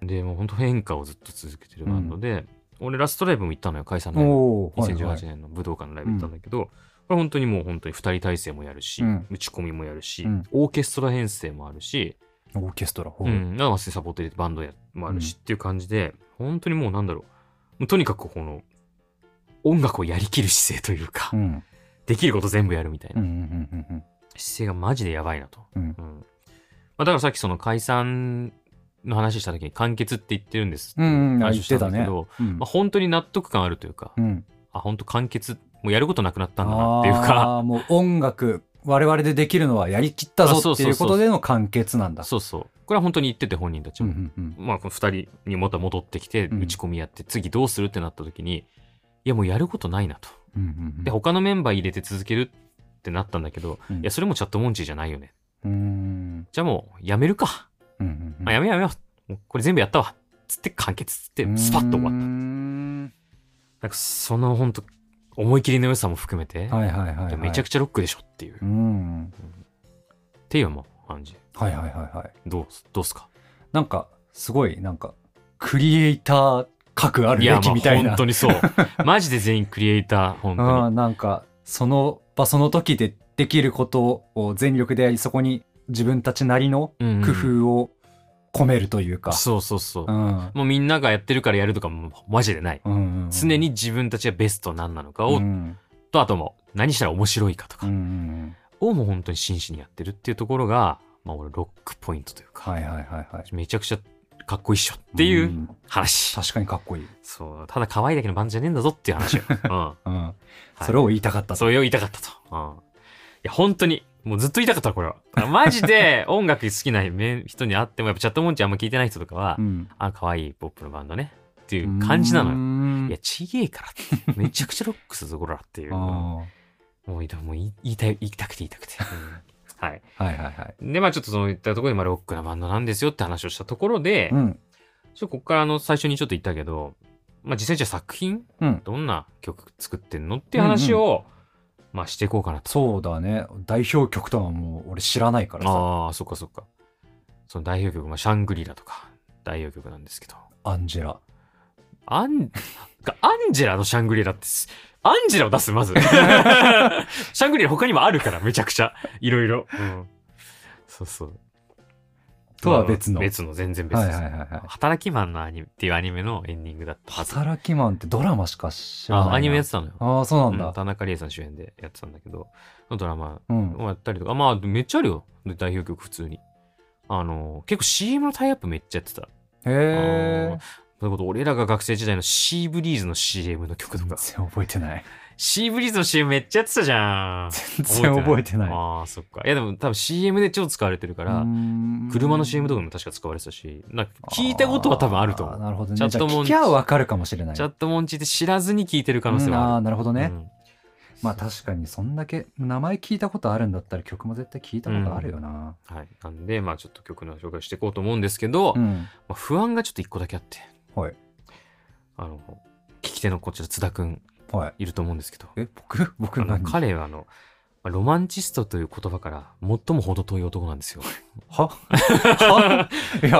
で、もう本当変化をずっと続けてるバンドで、うん、俺ラストライブも行ったのよ、解散のライブ。にせんじゅうはちねんの武道館のライブ行ったんだけど、はいはい、これ本当にもう本当にふたり体制もやるし、うん、打ち込みもやるし、うん、オーケストラ編成もあるし、オーケストラ、ほう。うん。なんかサポートでバンドもあるし、うん、っていう感じで、本当にもうなんだろう。とにかくこの音楽をやりきる姿勢というか、うん、できること全部やるみたいな、うんうんうんうん、姿勢がマジでやばいなと、うんうん、まあ、だからさっきその解散の話した時に完結って言ってるんですって話をしたんだけど、うんうん、まあ、本当に納得感あるというか、うん、あ、本当完結、もうやることなくなったんだなっていうか、あ、もう音楽我々でできるのはやりきったぞっていうことでの完結なんだ。そうそうそう、これは本当に言ってて本人たちも、うんうんうん、まあ、このふたりにまた戻ってきて打ち込みやって、うん、次どうするってなった時に、いやもうやることないなと、うんうんうん、で他のメンバー入れて続けるってなったんだけど、うん、いやそれもチャットモンチーじゃないよね、うーん、じゃあもうやめるか、うんうんうん、あ、やめようやめよう、これ全部やったわつって完結つってスパッと終わった。うん、なんかその本当思い切りの良さも含めて、はいはいはいはい、めちゃくちゃロックでしょっていう、うん、うん、っていうも感じ。はいはいはいはい。どうどうすか。なんかすごいなんかクリエイター格あるべきみたいな。いや、まあ、本当にそう。マジで全員クリエイター本当に。あ、なんかその場その時でできることを全力でやり、そこに自分たちなりの工夫を込めるというか。うんうん、そうそうそう、うん。もうみんながやってるからやるとかもマジでない。うんうんうん、常に自分たちがベスト何なのかを、うん、とあとも何したら面白いかとか。うんうん、をもう本当に真摯にやってるっていうところが、まあ、俺ロックポイントというか、はいはいはいはい、めちゃくちゃかっこいいっしょっていう話。確かにかっこいい。そう、ただ可愛いだけのバンドじゃねえんだぞっていう話よ。うん、うん、はい、それを言いたかったと。それを言いたかったと、うん、いや本当にもうずっと言いたかったこれは。マジで音楽好きな人に会ってもやっぱチャットモンチーあんま聞いてない人とかは、うん、あ、可愛いポップのバンドねっていう感じなのよ。いやちげえからってめちゃくちゃロックするところだっていう。あ、もう言いたい、言いたくて言いたくて、うん、はい、はいはいはい。でまあちょっとその言ったところで、まあ、ロックなバンドなんですよって話をしたところで、うん、ちょっとここからあの最初にちょっと言ったけど、まあ、実際じゃあ作品、うん、どんな曲作ってんのって話を、うんうん、まあ、していこうかなと。そうだね、代表曲とはもう俺知らないからさ。ああ、そっかそっか。その代表曲、まあ、シャングリラとか代表曲なんですけど。アンジェラ。アン、アンジェラのシャングリラってアンジェラを出すまず。シャングリラ他にもあるからめちゃくちゃいろいろ。そうそう。とは別の。別の全然別です。はいはいはいはい、働きマンのアニメっていうアニメのエンディングだったはず。働きマンってドラマしか知らない。あ、アニメやってたのよ。ああ、そうなんだ、うん。田中理恵さん主演でやってたんだけど、ドラマをやったりとか、うん、まあめっちゃあるよ。代表曲普通に。あの結構 シーエム のタイアップめっちゃやってた。へえ。そういうこと、俺らが学生時代のシーブリーズの シーエム の曲とか全然覚えてない。シーブリーズの シーエム めっちゃやってたじゃん。全然覚えてない。ああ、そっか。いやでも多分 シーエム で超使われてるから、車の シーエム とかも確か使われてたし、なんか聞いたことは多分あると思う。なるほどね。チャットモンチじゃあ聞きゃ分かるかもしれない。チャットモンチって知らずに聞いてる可能性はある、うん、ああなるほどね、うん、まあ確かにそんだけ名前聞いたことあるんだったら曲も絶対聞いたことあるよな、うん、はい。なんでまあちょっと曲の紹介していこうと思うんですけど、うん、まあ、不安がちょっと一個だけあって、はい、あの聞き手のこちら津田くんいると思うんですけど、はい、え僕僕あの彼はあのロマンチストという言葉から最も程遠い男なんですよ。は？はいや、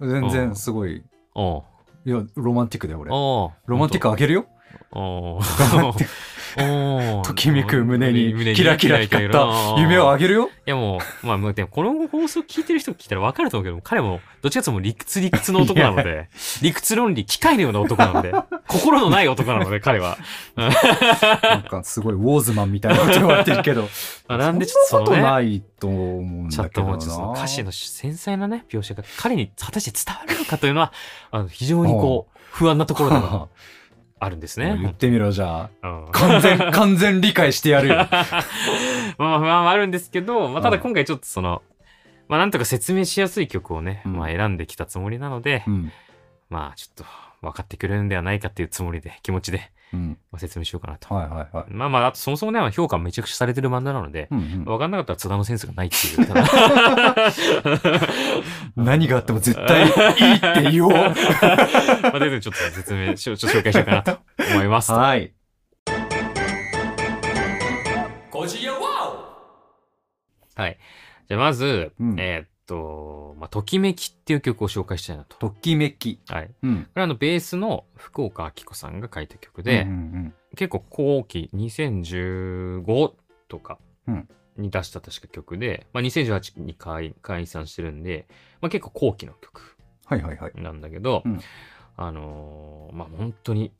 うん、全然すごい、うん、いやロマンティックだよ俺。ロマンティックあげるよ。ときめく胸にキラキラ光った夢をあげるよ。いやもう、まあ、でもこの放送聞いてる人聞いたら分かると思うけど、彼もどっちかというともう理屈理屈の男なので、理屈論理機械のような男なので、心のない男なので彼は。なんかすごいウォーズマンみたいなこと言われてるけど、なんでちょっとその、ね、そんなことないと思うんだけどな。ちょっともう歌詞の繊細なね描写が彼に果たして伝わるのかというのは、あの非常にこう不安なところだな。あるんですね。言ってみろじゃあ、うん、完全完全理解してやるよ。まあまあまああるんですけど、まあ、ただ今回ちょっとその、うん、まあなんとか説明しやすい曲をね、うん、まあ選んできたつもりなので、うん、まあちょっと分かってくれるんではないかっていうつもりで気持ちで、うん、まあ説明しようかなと。まあまああとそもそもね評価めちゃくちゃされてるバンドなので、うんうん、分かんなかったら津田のセンスがないっていう。何があっても絶対いいって言おう。まあでちょっと説明しょ紹介しようかなと思います。はい。はい。じゃあまず、うん、えーっとまあときめきっていう曲を紹介したいなと。ときめき。はい。うん、これはあのベースの福岡明子さんが書いた曲で、うんうん、結構後期にせんじゅうごとか。うんに出した確か曲で、まあ、にせんじゅうはちに 解, 解散してるんで、まあ、結構後期の曲なんだけど、あのー、まあ本当に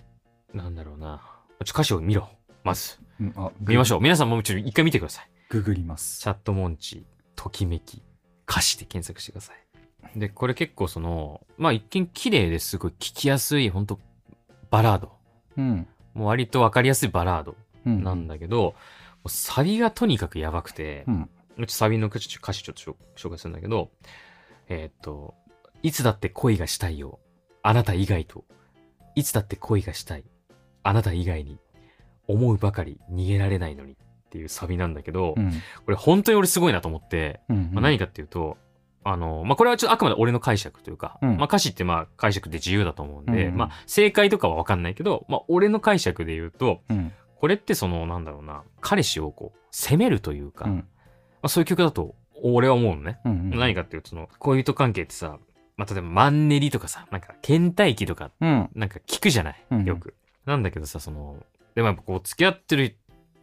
なんだろうな、ちょ歌詞を見ろまず、うん、あ見ましょう。皆さんもちょっと一回見てください。ググります。チャットモンチときめき歌詞で検索してください。でこれ結構そのまあ一見綺麗ですごい聴きやすい本当バラード、うん、もう割と分かりやすいバラードなんだけど、うんうん、サビがとにかくやばくて、うん、サビの歌詞ちょっと紹介するんだけど、えっと、いつだって恋がしたいよ、あなた以外と。いつだって恋がしたい、あなた以外に。思うばかり逃げられないのにっていうサビなんだけど、うん、これ本当に俺すごいなと思って、うんうん、まあ何かっていうと、あの、まあ、これはちょっとあくまで俺の解釈というか、うん、まあ歌詞ってまあ解釈で自由だと思うんで、うんうん、まあ正解とかは分かんないけど、まあ俺の解釈で言うと、うん、これってそのなんだろうな、彼氏をこう責めるというか、うん、まあ、そういう曲だと俺は思うのね、うんうん、何かっていうとその恋人関係ってさ、まあ、例えばマンネリとかさ、なんか倦怠期とか、うん、なんか聞くじゃない、うん、よくなんだけどさ、そのでもやっぱこう付き合ってる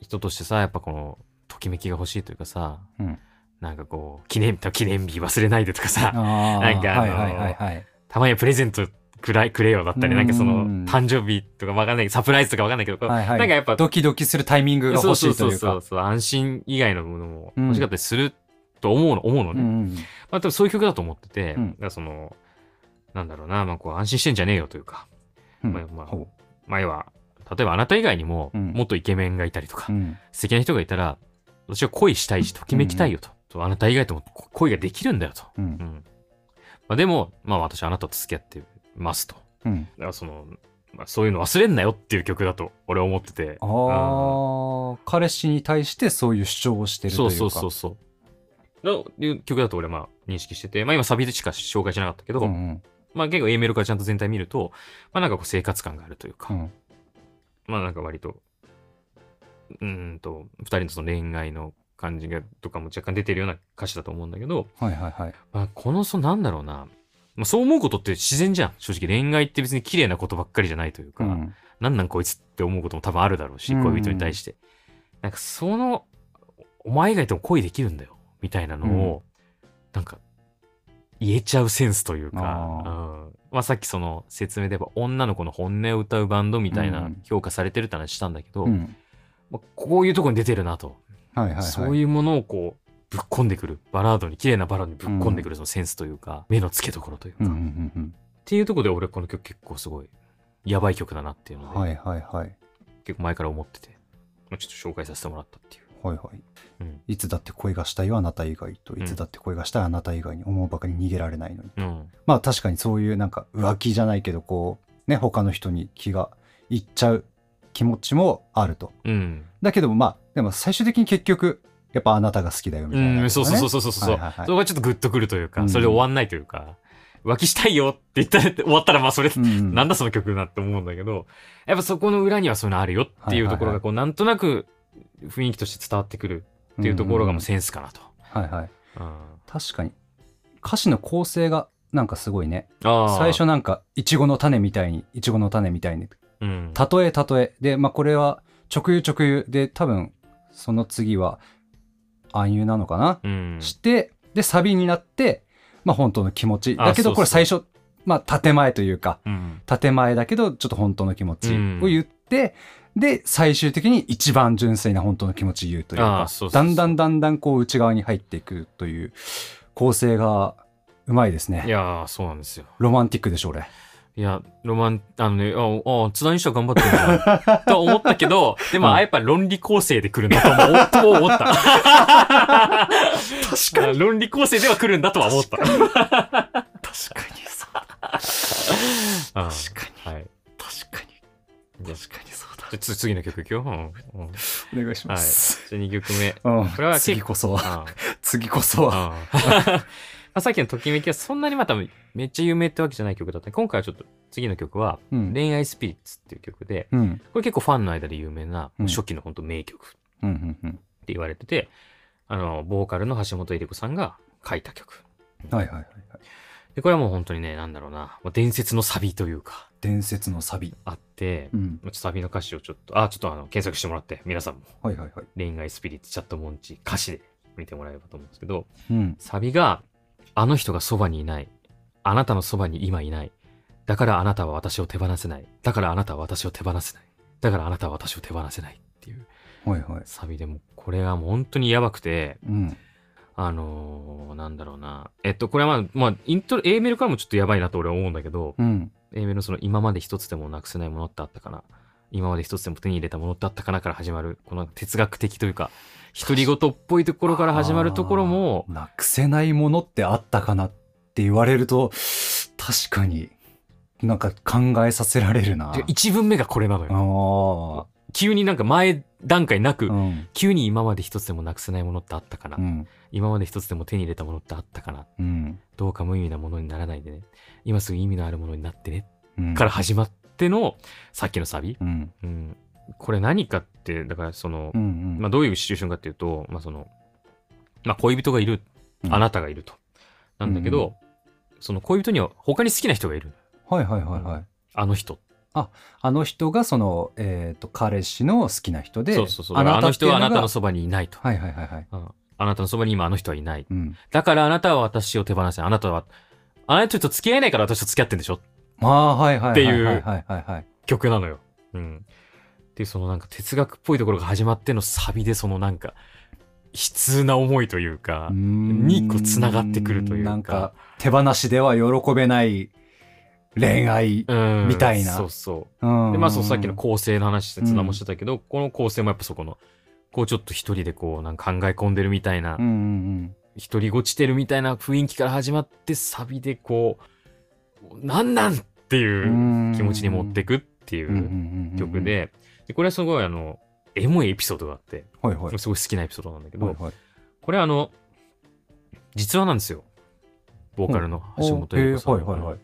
人としてさ、やっぱこのときめきが欲しいというかさ、うん、なんかこう記念日、記念日忘れないでとかさ、なんかあのたまにプレゼントくらいくれよだったり、なんかその誕生日とかわかんない、サプライズとかわかんないけど、はい、はい、なんかやっぱドキドキするタイミングが欲しいというか、そうそうそうそう、安心以外のものも欲しかったりすると思うの、うん、思うのね。うんうん、まあ多分そういう曲だと思ってて、うん、だからそのなんだろうな、まあこう安心してんじゃねえよというか、うん、まあまあ前は例えばあなた以外にももっとイケメンがいたりとか、うん、素敵な人がいたら私は恋したいしときめきたいよと、うんうん、あなた以外とも恋ができるんだよと。うんうん、まあでもまあ私はあなたと付き合ってる。ますと、うん、だからその、まあ、そういうの忘れんなよっていう曲だと俺は思ってて、ああ彼氏に対してそういう主張をしてるというか、そうそうそうそういう曲だと俺はまあ認識してて、まあ、今サビでしか紹介しなかったけど、うんうん、まあ結構 A メロからちゃんと全体見ると、まあ、なんかこう生活感があるというか、うん、まあなんか割とうんとふたりのその恋愛の感じがとかも若干出てるような歌詞だと思うんだけど、はいはいはい、まあこのそのなんだろうな、まあそう思うことって自然じゃん。正直恋愛って別に綺麗なことばっかりじゃないというか、うん、なんなんこいつって思うことも多分あるだろうし、恋人に対して、うんうん、なんかそのお前以外とも恋できるんだよみたいなのを、うん、なんか言えちゃうセンスというか、あ、うん、まあ、さっきその説明で言えば女の子の本音を歌うバンドみたいな評価されてるって話したんだけど、うん、まあ、こういうとこに出てるなと、そういうものをこうぶっ込んでくるバラードに、綺麗なバラードにぶっ込んでくるそのセンスというか、うん、目の付けどころというか、っていうところで俺この曲結構すごいやばい曲だなっていうので、はいはいはい、結構前から思ってて、まあ、ちょっと紹介させてもらったっていう。はいはい、うん、いつだって恋がしたいはあなた以外と、いつだって恋がしたいあなた以外に、思うばかり逃げられないのに、うん、まあ確かにそういうなんか浮気じゃないけどこうね、他の人に気がいっちゃう気持ちもあると、うん、だけどもまあでも最終的に結局やっぱあなたが好きだよみたいな、ね、うん、そうそうそうそうそう、そこがちょっとグッとくるというか、それで終わんないというか、浮気したいよって言ったら終わったら、まあそれ、うん、なんだその曲なって思うんだけど、やっぱそこの裏にはそういうのあるよっていうところが、こう、なんとなく雰囲気として伝わってくるっていうところがもうセンスかなと。はいはい。うん、確かに。歌詞の構成がなんかすごいね。最初なんか、いちごの種みたいに、いちごの種みたいに。うん、例え例え。で、まあこれは直輸直輸で、多分その次は暗喩なのかな、うん、して、で、サビになって、まあ本当の気持ち。だけどこれ最初、そうそう、まあ建前というか、うん、建前だけどちょっと本当の気持ちを言って、うん、で、最終的に一番純粋な本当の気持ちを言うというか、そうそうそう、だんだんだんだんこう内側に入っていくという構成がうまいですね。いやー、そうなんですよ。ロマンティックでしょ、俺。いや、ロマン、あのね、ああ、津田にしては頑張ってるな、と思ったけど、でも、うん、あ、やっぱ論理構成で来るんだとも思った。確かに。論理構成では来るんだとは思った。確かにそうだ。確かに。はい。確かに。確かにそうだ。じゃ次の曲いくよ。お願いします。はい、じゃにきょくめ。これは次こそは。次こそは。まあさっきのときめきはそんなにまためっちゃ有名ってわけじゃない曲だった。今回はちょっと次の曲は恋愛スピリッツっていう曲で、うん、これ結構ファンの間で有名な初期の本当名曲って言われてて、あの、ボーカルの橋本恵理子さんが書いた曲。はいはいはい、はい。で、これはもう本当にね、なんだろうな、伝説のサビというか。伝説のサビ。あって、うん、ちょっとサビの歌詞をちょっと、あ、ちょっとあの検索してもらって、皆さんも。はいはいはい。恋愛スピリッツチャットモンチ歌詞で見てもらえればと思うんですけど、うん、サビが、あの人がそばにいない。あなたのそばに今いない。だからあなたは私を手放せない。だからあなたは私を手放せない。だからあなたは私を手放せないっていう。はいはい。サビでも、これはもう本当にやばくて、うん、あのー、なんだろうな。えっと、これはまあ、まあ、イントロ、A メロからもちょっとやばいなと俺は思うんだけど、うん、A メロのその今まで一つでもなくせないものってあったかな。今まで一つでも手に入れたものってあったかなから始まる、この哲学的というか、独り言っぽいところから始まるところも、なくせないものってあったかなって言われると、確かになんか考えさせられるな。いちぶんめがこれなのよ。あ、急になんか前段階なく、うん、急に今まで一つでもなくせないものってあったかな、うん、今まで一つでも手に入れたものってあったかな、うん、どうか無意味なものにならないでね、今すぐ意味のあるものになってね、うん、から始まってのさっきのサビ、うんうん、これ何かって、だからその、うんうん、まあどういうシチュエーションかっていうと、まあその、まあ恋人がいる、うん、あなたがいると。なんだけど、うん、その恋人には他に好きな人がいる。はいはいはいはい。あの人。あ、あの人がその、えっと、彼氏の好きな人で、そうそうそう。あの人はあなたのそばにいないと。はいはいはいはい。うん、あなたのそばに今あの人はいない。うん、だからあなたは私を手放せない。あなたは、あなたと付き合えないから私と付き合ってんでしょ。ああ、はいはいはい。っていう曲なのよ。うん。っていうそのなんか哲学っぽいところが始まってのサビで、そのなんか悲痛な思いというかにこうつながってくるというか、なんか手放しでは喜べない恋愛みたいな、そうそう、うん、でまあそのさっきの構成の話でつなもしてたけど、うん、この構成もやっぱそこのこうちょっと一人でこうなんか考え込んでるみたいな、一人ごちてるみたいな雰囲気から始まってサビでこうなんなんっていう気持ちに持ってくっていう曲で。でこれはすごいあのエモいエピソードがあって、はいはい、すごい好きなエピソードなんだけど、はいはい、これはあの実話なんですよ、ボーカルの橋本恵理子さん、うん、はいはいはい、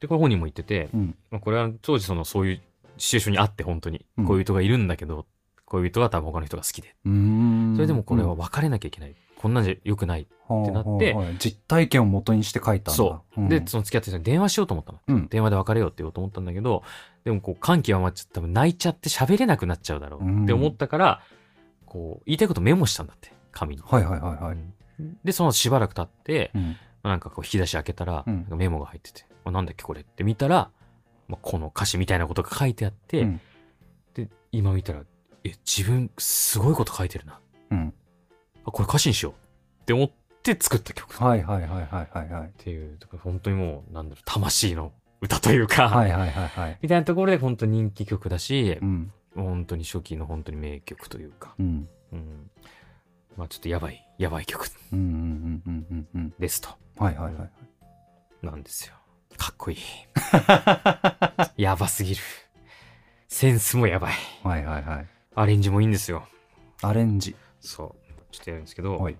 でこれ本人も言ってて、うん、これは当時そのそういうシチュエーションにあって、本当に恋人がいるんだけど、うん、恋人は多分他の人が好きで、うーん、それでもこれは別れなきゃいけない、うん、こんなんじゃ良くないってなって、はあはあ、実体験を元にして書いたんだ。そう、うん、でその付き合ってる人に電話しようと思ったの、うん、電話で別れようって言おうと思ったんだけど、でもこう感極まっちゃって、多分泣いちゃって喋れなくなっちゃうだろうって思ったから、うん、こう言いたいことメモしたんだって、紙に。はいはいはいはい。でそのしばらく経って、うん、なんかこう引き出し開けたら、うん、メモが入ってて、うん、なんだっけこれって見たら、まあ、この歌詞みたいなことが書いてあって、うん、で今見たら、え、自分すごいこと書いてるな。うん。これ歌詞にしようって思って作った曲。はいはいはいはいはい、はい、っていう本当にもうなんだろう、魂の歌というか、はいはいはいはい、みたいなところで本当に人気曲だし、うん、本当に初期の本当に名曲というか、うんうん、まあちょっとやばいやばい曲ですと。はいはいはい、なんですよ。かっこいい。やばすぎる。センスもやばい。はいはいはい。アレンジもいいんですよ。アレンジ。そう。ちょっとやるんですけど、はい、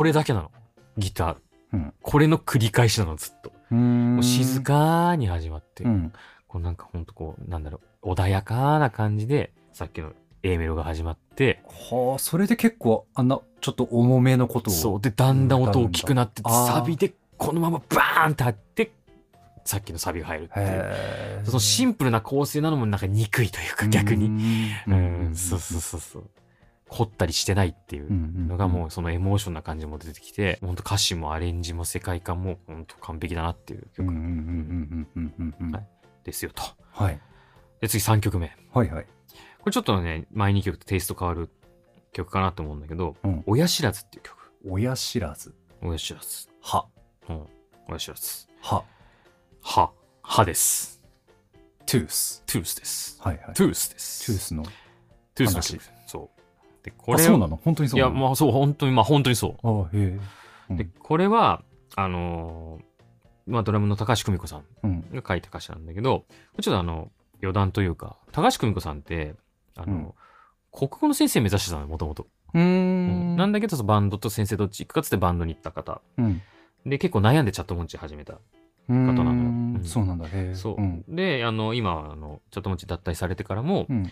これだけなのギター、うん、これの繰り返しなのずっと。もう静かに始まって、うん、こうなんかほんとこうなんだろう穏やかな感じでさっきの A メロが始まって、はあ、それで結構あんなちょっと重めのことをそうでだんだん音大きくなってサビでこのままバーンって張ってさっきのサビが入るっていうそのシンプルな構成なのもなんか憎いというか逆にうんうんそうそうそうそう凝ったりしてないっていうのがもうそのエモーションな感じも出てきて本当歌詞もアレンジも世界観も本当完璧だなっていう曲ですよと、はい、で次さんきょくめ、はいはい、これちょっとね前にきょくとテイスト変わる曲かなと思うんだけど「親知らず」っていう曲。親知らず親知らず歯親知らず歯歯歯です。トゥーストゥースです。はいはい。トゥースです。トゥースのトゥースの曲。そう。でこれそうなの本当にそうなの。いやまあそう本当にまあ本当にそう。ああへえ。でこれはあのまあドラムの高橋久美子さんが書いた歌詞なんだけど、ちょっとあの余談というか高橋久美子さんってあの国語の先生目指してたのよもともと。うん。なんだけどバンドと先生どっち行くかつってバンドに行った方。で結構悩んでチャットモンチ始めた。方なのよ。そうなんだね。そうであの今あのちょっともち脱退されてからも、うん、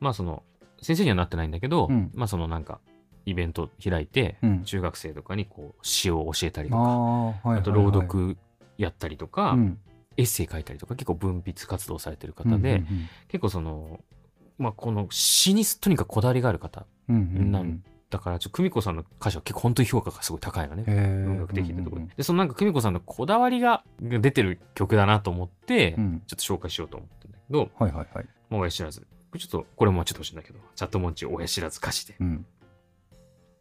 まあその先生にはなってないんだけど、うん、まあそのなんかイベント開いて、うん、中学生とかにこう詩を教えたりとか あ,、はいはいはい、あと朗読やったりとか、うん、エッセイ書いたりとか結構文筆活動されてる方で、結構そのまあこの詩にとにかくこだわりがある方なんだからちょっと久美子さんの歌詞は結構本当に評価がすごい高いのね音楽的ってところで、でそのなんか久美子さんのこだわりが出てる曲だなと思って、うん、ちょっと紹介しようと思ったんだけど、はいはいはい、まあ、親知らずちょっとこれもちょっと欲しいんだけどチャットモンチ親知らず歌詞で、うん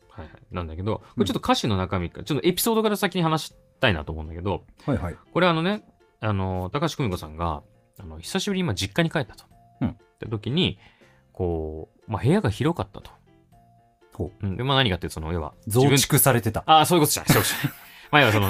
はいはい、なんだけどこれちょっと歌詞の中身からちょっとエピソードから先に話したいなと思うんだけど、はいはい、これあのねあの高橋久美子さんがあの久しぶりに今実家に帰ったと、うん、って時にこう、まあ、部屋が広かったと。うん、でまあ何かってその要は増築されてたああそういうことじゃないそうじゃないまあ要はその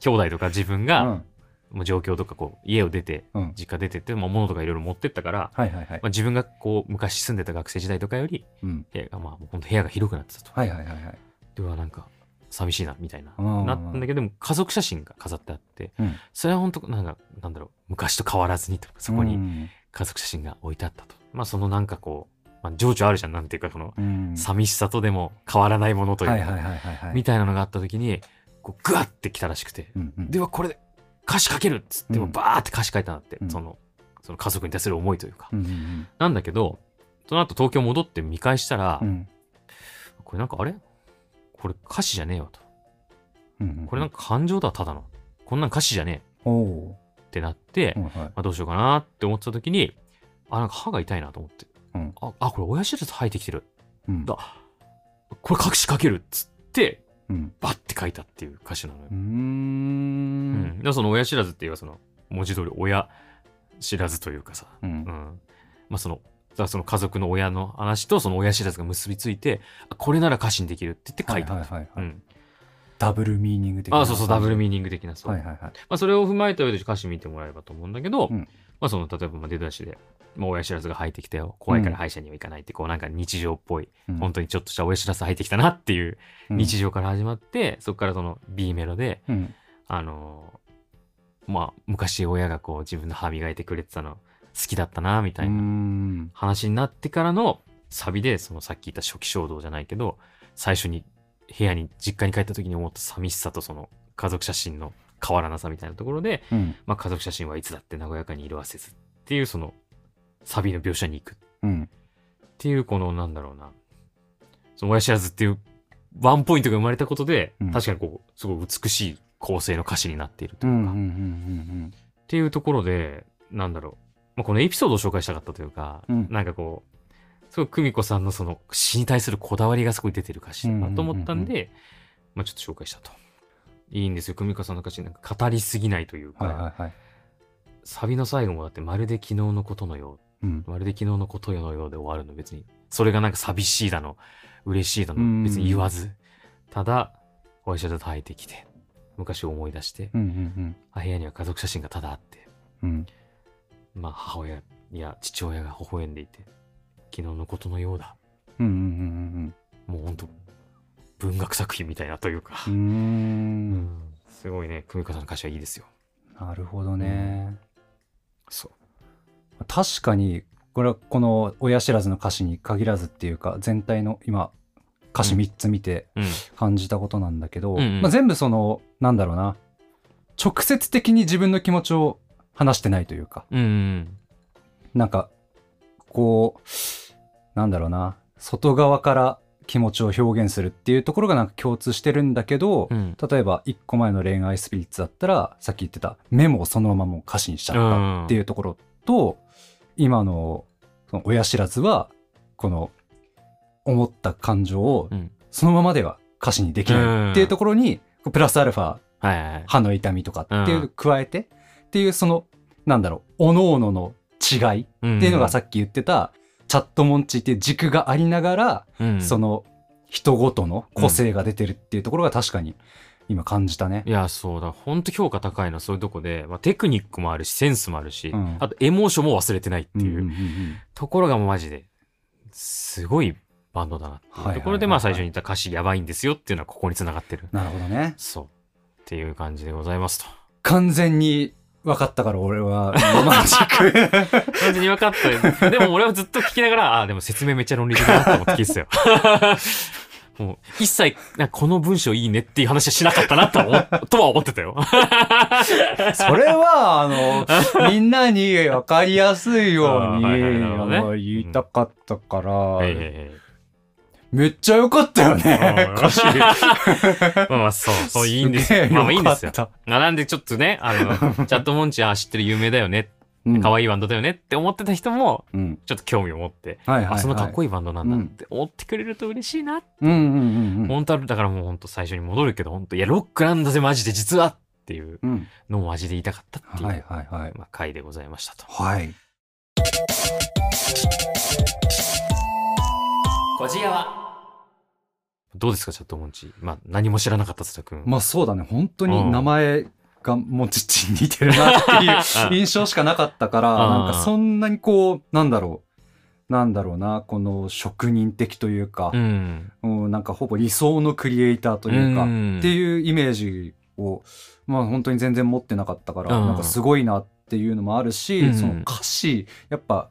兄弟とか自分がもう状況とかこう家を出て、うん、実家出てってもう物とかいろいろ持ってったから、はいはいはいまあ、自分がこう昔住んでた学生時代とかより、うん、まあ本当部屋が広くなってたとはいはいはいはいではなんか寂しいなみたいななったんだけどでも家族写真が飾ってあって、うん、それは本当なんかなんだろう昔と変わらずにとかそこに家族写真が置いてあったと、うん、まあそのなんかこうまあ、情緒あるじゃんなんていうかこの寂しさとでも変わらないものというかみたいなのがあった時にこうグワッてきたらしくて、うんうん、ではこれで歌詞書けるっつって、うん、バーって歌詞書いたんだって、うん、そのその家族に対する思いというか、うんうんうん、なんだけどその後東京戻って見返したら、うん、これなんかあれこれ歌詞じゃねえよと、うんうんうん、これなんか感情だただのこんなん歌詞じゃねえってなって、はいまあ、どうしようかなって思ってた時にあなんか歯が痛いなと思って。うん、あ, あこれ親知らず生えてきてる、うん、だこれ隠しかけるっつって、うん、バッて書いたっていう歌詞なのよ。うーん、うん、だその親知らずっていうのはその文字通り親知らずというかさ、うんうんまあ、そのだその家族の親の話とその親知らずが結びついてこれなら歌詞にできるって言って書いた、はいはいはいはいうん、ダブルミーニング的なあそうそうダブルミーニング的な そ, う、はいはいはいまあ、それを踏まえた上で歌詞見てもらえばと思うんだけど、うんまあ、その例えばまあ出だしでもう親知らずが生えてきたよ怖いから歯医者には行かないってこうなんか日常っぽい、うん、本当にちょっとした親知らず生えてきたなっていう日常から始まって、うん、そこからその B メロで、うん、あのー、まあ昔親がこう自分の歯磨いてくれてたの好きだったなみたいな話になってからのサビでそのさっき言った初期衝動じゃないけど最初に部屋に実家に帰った時に思った寂しさとその家族写真の変わらなさみたいなところで、うんまあ、家族写真はいつだって和やかに色褪せずっていうそのサビの描写に行く、うん、っていうこのなんだろうなその親知らずっていうワンポイントが生まれたことで、うん、確かにこうすごい美しい構成の歌詞になっているというかっていうところでなんだろう、まあ、このエピソードを紹介したかったというか、うん、なんかこうすごい久美子さんのその詩に対するこだわりがすごい出てる歌詞だなと思ったんで、うんうんうんまあ、ちょっと紹介したと。いいんですよ久美子さんの歌詞なんか語りすぎないというか、はいはいはい、サビの最後もだってまるで昨日のことのよううん、まるで昨日のことのようで終わるの別にそれがなんか寂しいだの嬉しいだの別に言わずただお医者と生えてきて昔を思い出して、うんうんうん、部屋には家族写真がただあって、うん、まあ母親や父親が微笑んでいて昨日のことのようだ、うんうんうんうん、もうほんと文学作品みたいなというか、うーん、うん、すごいね、組み方の歌詞はいいですよ。なるほどね、うん、そう、確かにこれはこの親知らずの歌詞に限らずっていうか、全体の今歌詞みっつ見て感じたことなんだけど、うんうん、まあ、全部そのなんだろうな、直接的に自分の気持ちを話してないというか、うんうん、なんかこうなんだろうな、外側から気持ちを表現するっていうところがなんか共通してるんだけど、うん、例えば一個前の恋愛スピリッツだったらさっき言ってたメモをそのままもう歌詞にしちゃったっていうところと、うん、今のその親知らずはこの思った感情をそのままでは歌詞にできないっていうところに、うん、プラスアルファ、はいはいはい、歯の痛みとかっていうのを加えて、うん、っていうそのなんだろう、おのおのの違いっていうのがさっき言ってた、うん、チャットモンチーっていう軸がありながら、うん、その人ごとの個性が出てるっていうところが確かに今感じたね、うん、いやそうだ、ほんと評価高いな、そういうとこで、まあ、テクニックもあるしセンスもあるし、うん、あとエモーションも忘れてないっていう、うんうんうんうん、ところがもうマジですごいバンドだなっていうところで、まあ最初に言った歌詞やばいんですよっていうのはここに繋がってる。なるほどね。そうっていう感じでございますと。完全に分かったから俺はロマンチック完全に分かったよ。でも俺はずっと聞きながら、あ、でも説明めっちゃ論理的だなと思って聞いてたよもう一切なんかこの文章いいねっていう話はしなかったなとは思ってたよそれはあのみんなに分かりやすいように、はいはい、ね、言いたかったから、うん、へいへいへい、めっちゃ良かったよね。歌詞。まあまあそう、そういいんですよ。まあまあいいんですよ。なんでちょっとね、あの、チャットモンチー、あ、知ってる、有名だよね。可愛いバンドだよねって思ってた人も、うん、ちょっと興味を持って、はいはいはい、あ、そのかっこいいバンドなんだって思ってくれると嬉しいなって。うんうんうんうん、本当は、だからもう本当最初に戻るけど、本当、いや、ロックなんだぜ、マジで、実はっていうのをマジで言いたかったっていう、はいはいはい、まあ、回でございましたと。はい。こじやはどうですか、チャットモンチー、まあ、何も知らなかったつたくん。まあそうだね、本当に名前がモンチッチに似てるなっていう印象しかなかったからなんかそんなにこうなんだろうなんだろうな、この職人的というか、うん、なんかほぼ理想のクリエイターというか、うん、っていうイメージを、まあ、本当に全然持ってなかったから、うん、なんかすごいなっていうのもあるし、うん、その歌詞やっぱ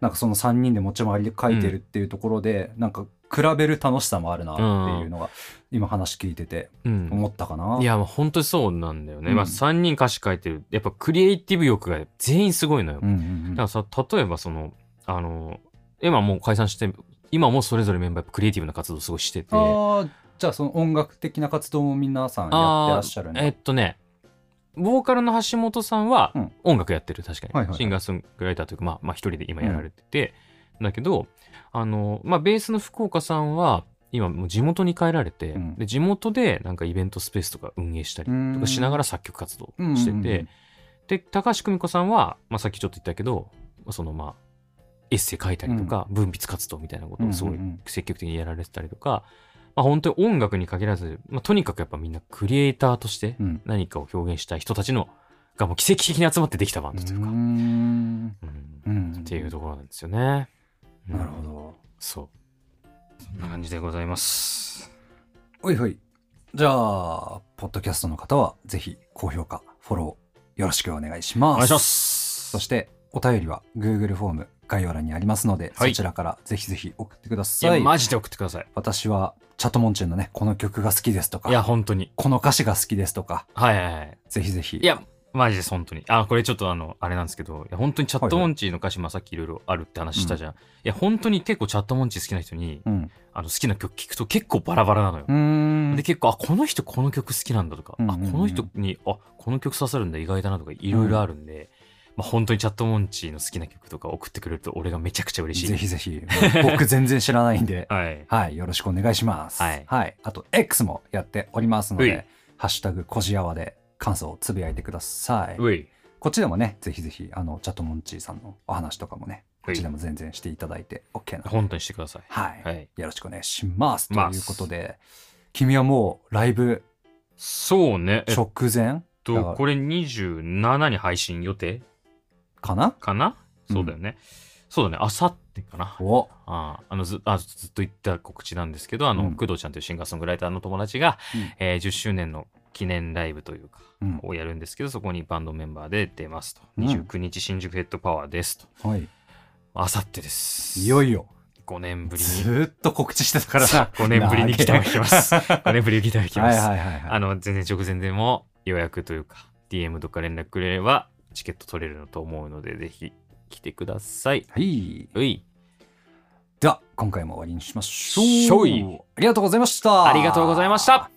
なんかそのさんにんで持ち回りで書いてるっていうところで、うん、なんか比べる楽しさもあるなっていうのが今話聞いてて思ったかな、うん、いや本当にそうなんだよね、うん、まあ、さんにん歌詞書いてる、やっぱクリエイティブ欲が全員すごいのよ、うんうんうん、だからさ、例えばそのあの今もう解散して今もそれぞれメンバークリエイティブな活動をすごいしてて、あ、じゃあその音楽的な活動も皆さんやってらっしゃるね。えー、っとねボーカルの橋本さんは音楽やってる、確かに、はいはい、シンガーソングライターというか、まあ、まあ一人で今やられてて、うん、だけどあの、まあ、ベースの福岡さんは今もう地元に帰られて、うん、で地元でなんかイベントスペースとか運営したりとかしながら作曲活動してて、うんうんうんうん、で高橋久美子さんは、まあ、さっきちょっと言ったけどそのまあエッセイ書いたりとか、うん、文筆活動みたいなことをすごい積極的にやられてたりとか、うんうんうん、まあ、本当に音楽に限らず、まあ、とにかくやっぱみんなクリエイターとして何かを表現したい人たちの、うん、がもう奇跡的に集まってできたバンドというか、うーん、うん、っていうところなんですよね、うん、なるほど、そうそんな感じでございます、うん、おいおい、じゃあポッドキャストの方はぜひ高評価フォローよろしくお願いします。お願いします。そしてお便りは Google フォーム概要欄にありますので、はい、そちらからぜひぜひ送ってください。いやマジで送ってください。私はチャットモンチーのね、この曲が好きですとか、いや本当にこの歌詞が好きですとか、はいはいはい、ぜひぜひ、いやマジです本当に、あ、これちょっとあのあれなんですけど、いや本当にチャットモンチーの歌詞、はいはい、まあ、さっきいろいろあるって話したじゃん、うん、いや本当に結構チャットモンチー好きな人に、うん、あの好きな曲聞くと結構バラバラなのよ。うーん、で結構、あ、この人この曲好きなんだとか、うんうんうん、あ、この人に、あ、この曲刺さるんだ意外だなとかいろいろあるんで、うん、まあ、本当にチャットモンチーの好きな曲とか送ってくれると俺がめちゃくちゃ嬉しい。ぜひぜひ、僕全然知らないんで、はい、はい、よろしくお願いします、はいはい、あと X もやっておりますので、ハッシュタグこじやわで感想をつぶやいてください。こっちでもね、ぜひぜひあのチャットモンチーさんのお話とかもね、こっちでも全然していただいて OK なので、本当にしてください、はいはい、よろしくお願いしますということで、君はもうライブ、そうね、直前、えっと、これにじゅうしちにちに配信予定かなかな、そうだよね、そうだね、あさってかな。おああの ず, あずっと言った告知なんですけど、あの、うん、工藤ちゃんというシンガーソングライターの友達が、うんえー、じゅっしゅうねんの記念ライブというか、うん、をやるんですけど、そこにバンドメンバーで出ますと。にじゅうくにち新宿ヘッドパワーですと。はい、あさってです。いよいよ。ごねんぶりにずっと告知してたからさ、ごねんぶりにギターを弾きます。ごねんぶりにギターを弾きます。はいはいはいはい、あの全然直前でも予約というか ディーエム とか連絡くれればチケット取れるのと思うので、ぜひ来てください。はい。はい。では今回も終わりにしましょう。ありがとうございました。ありがとうございました。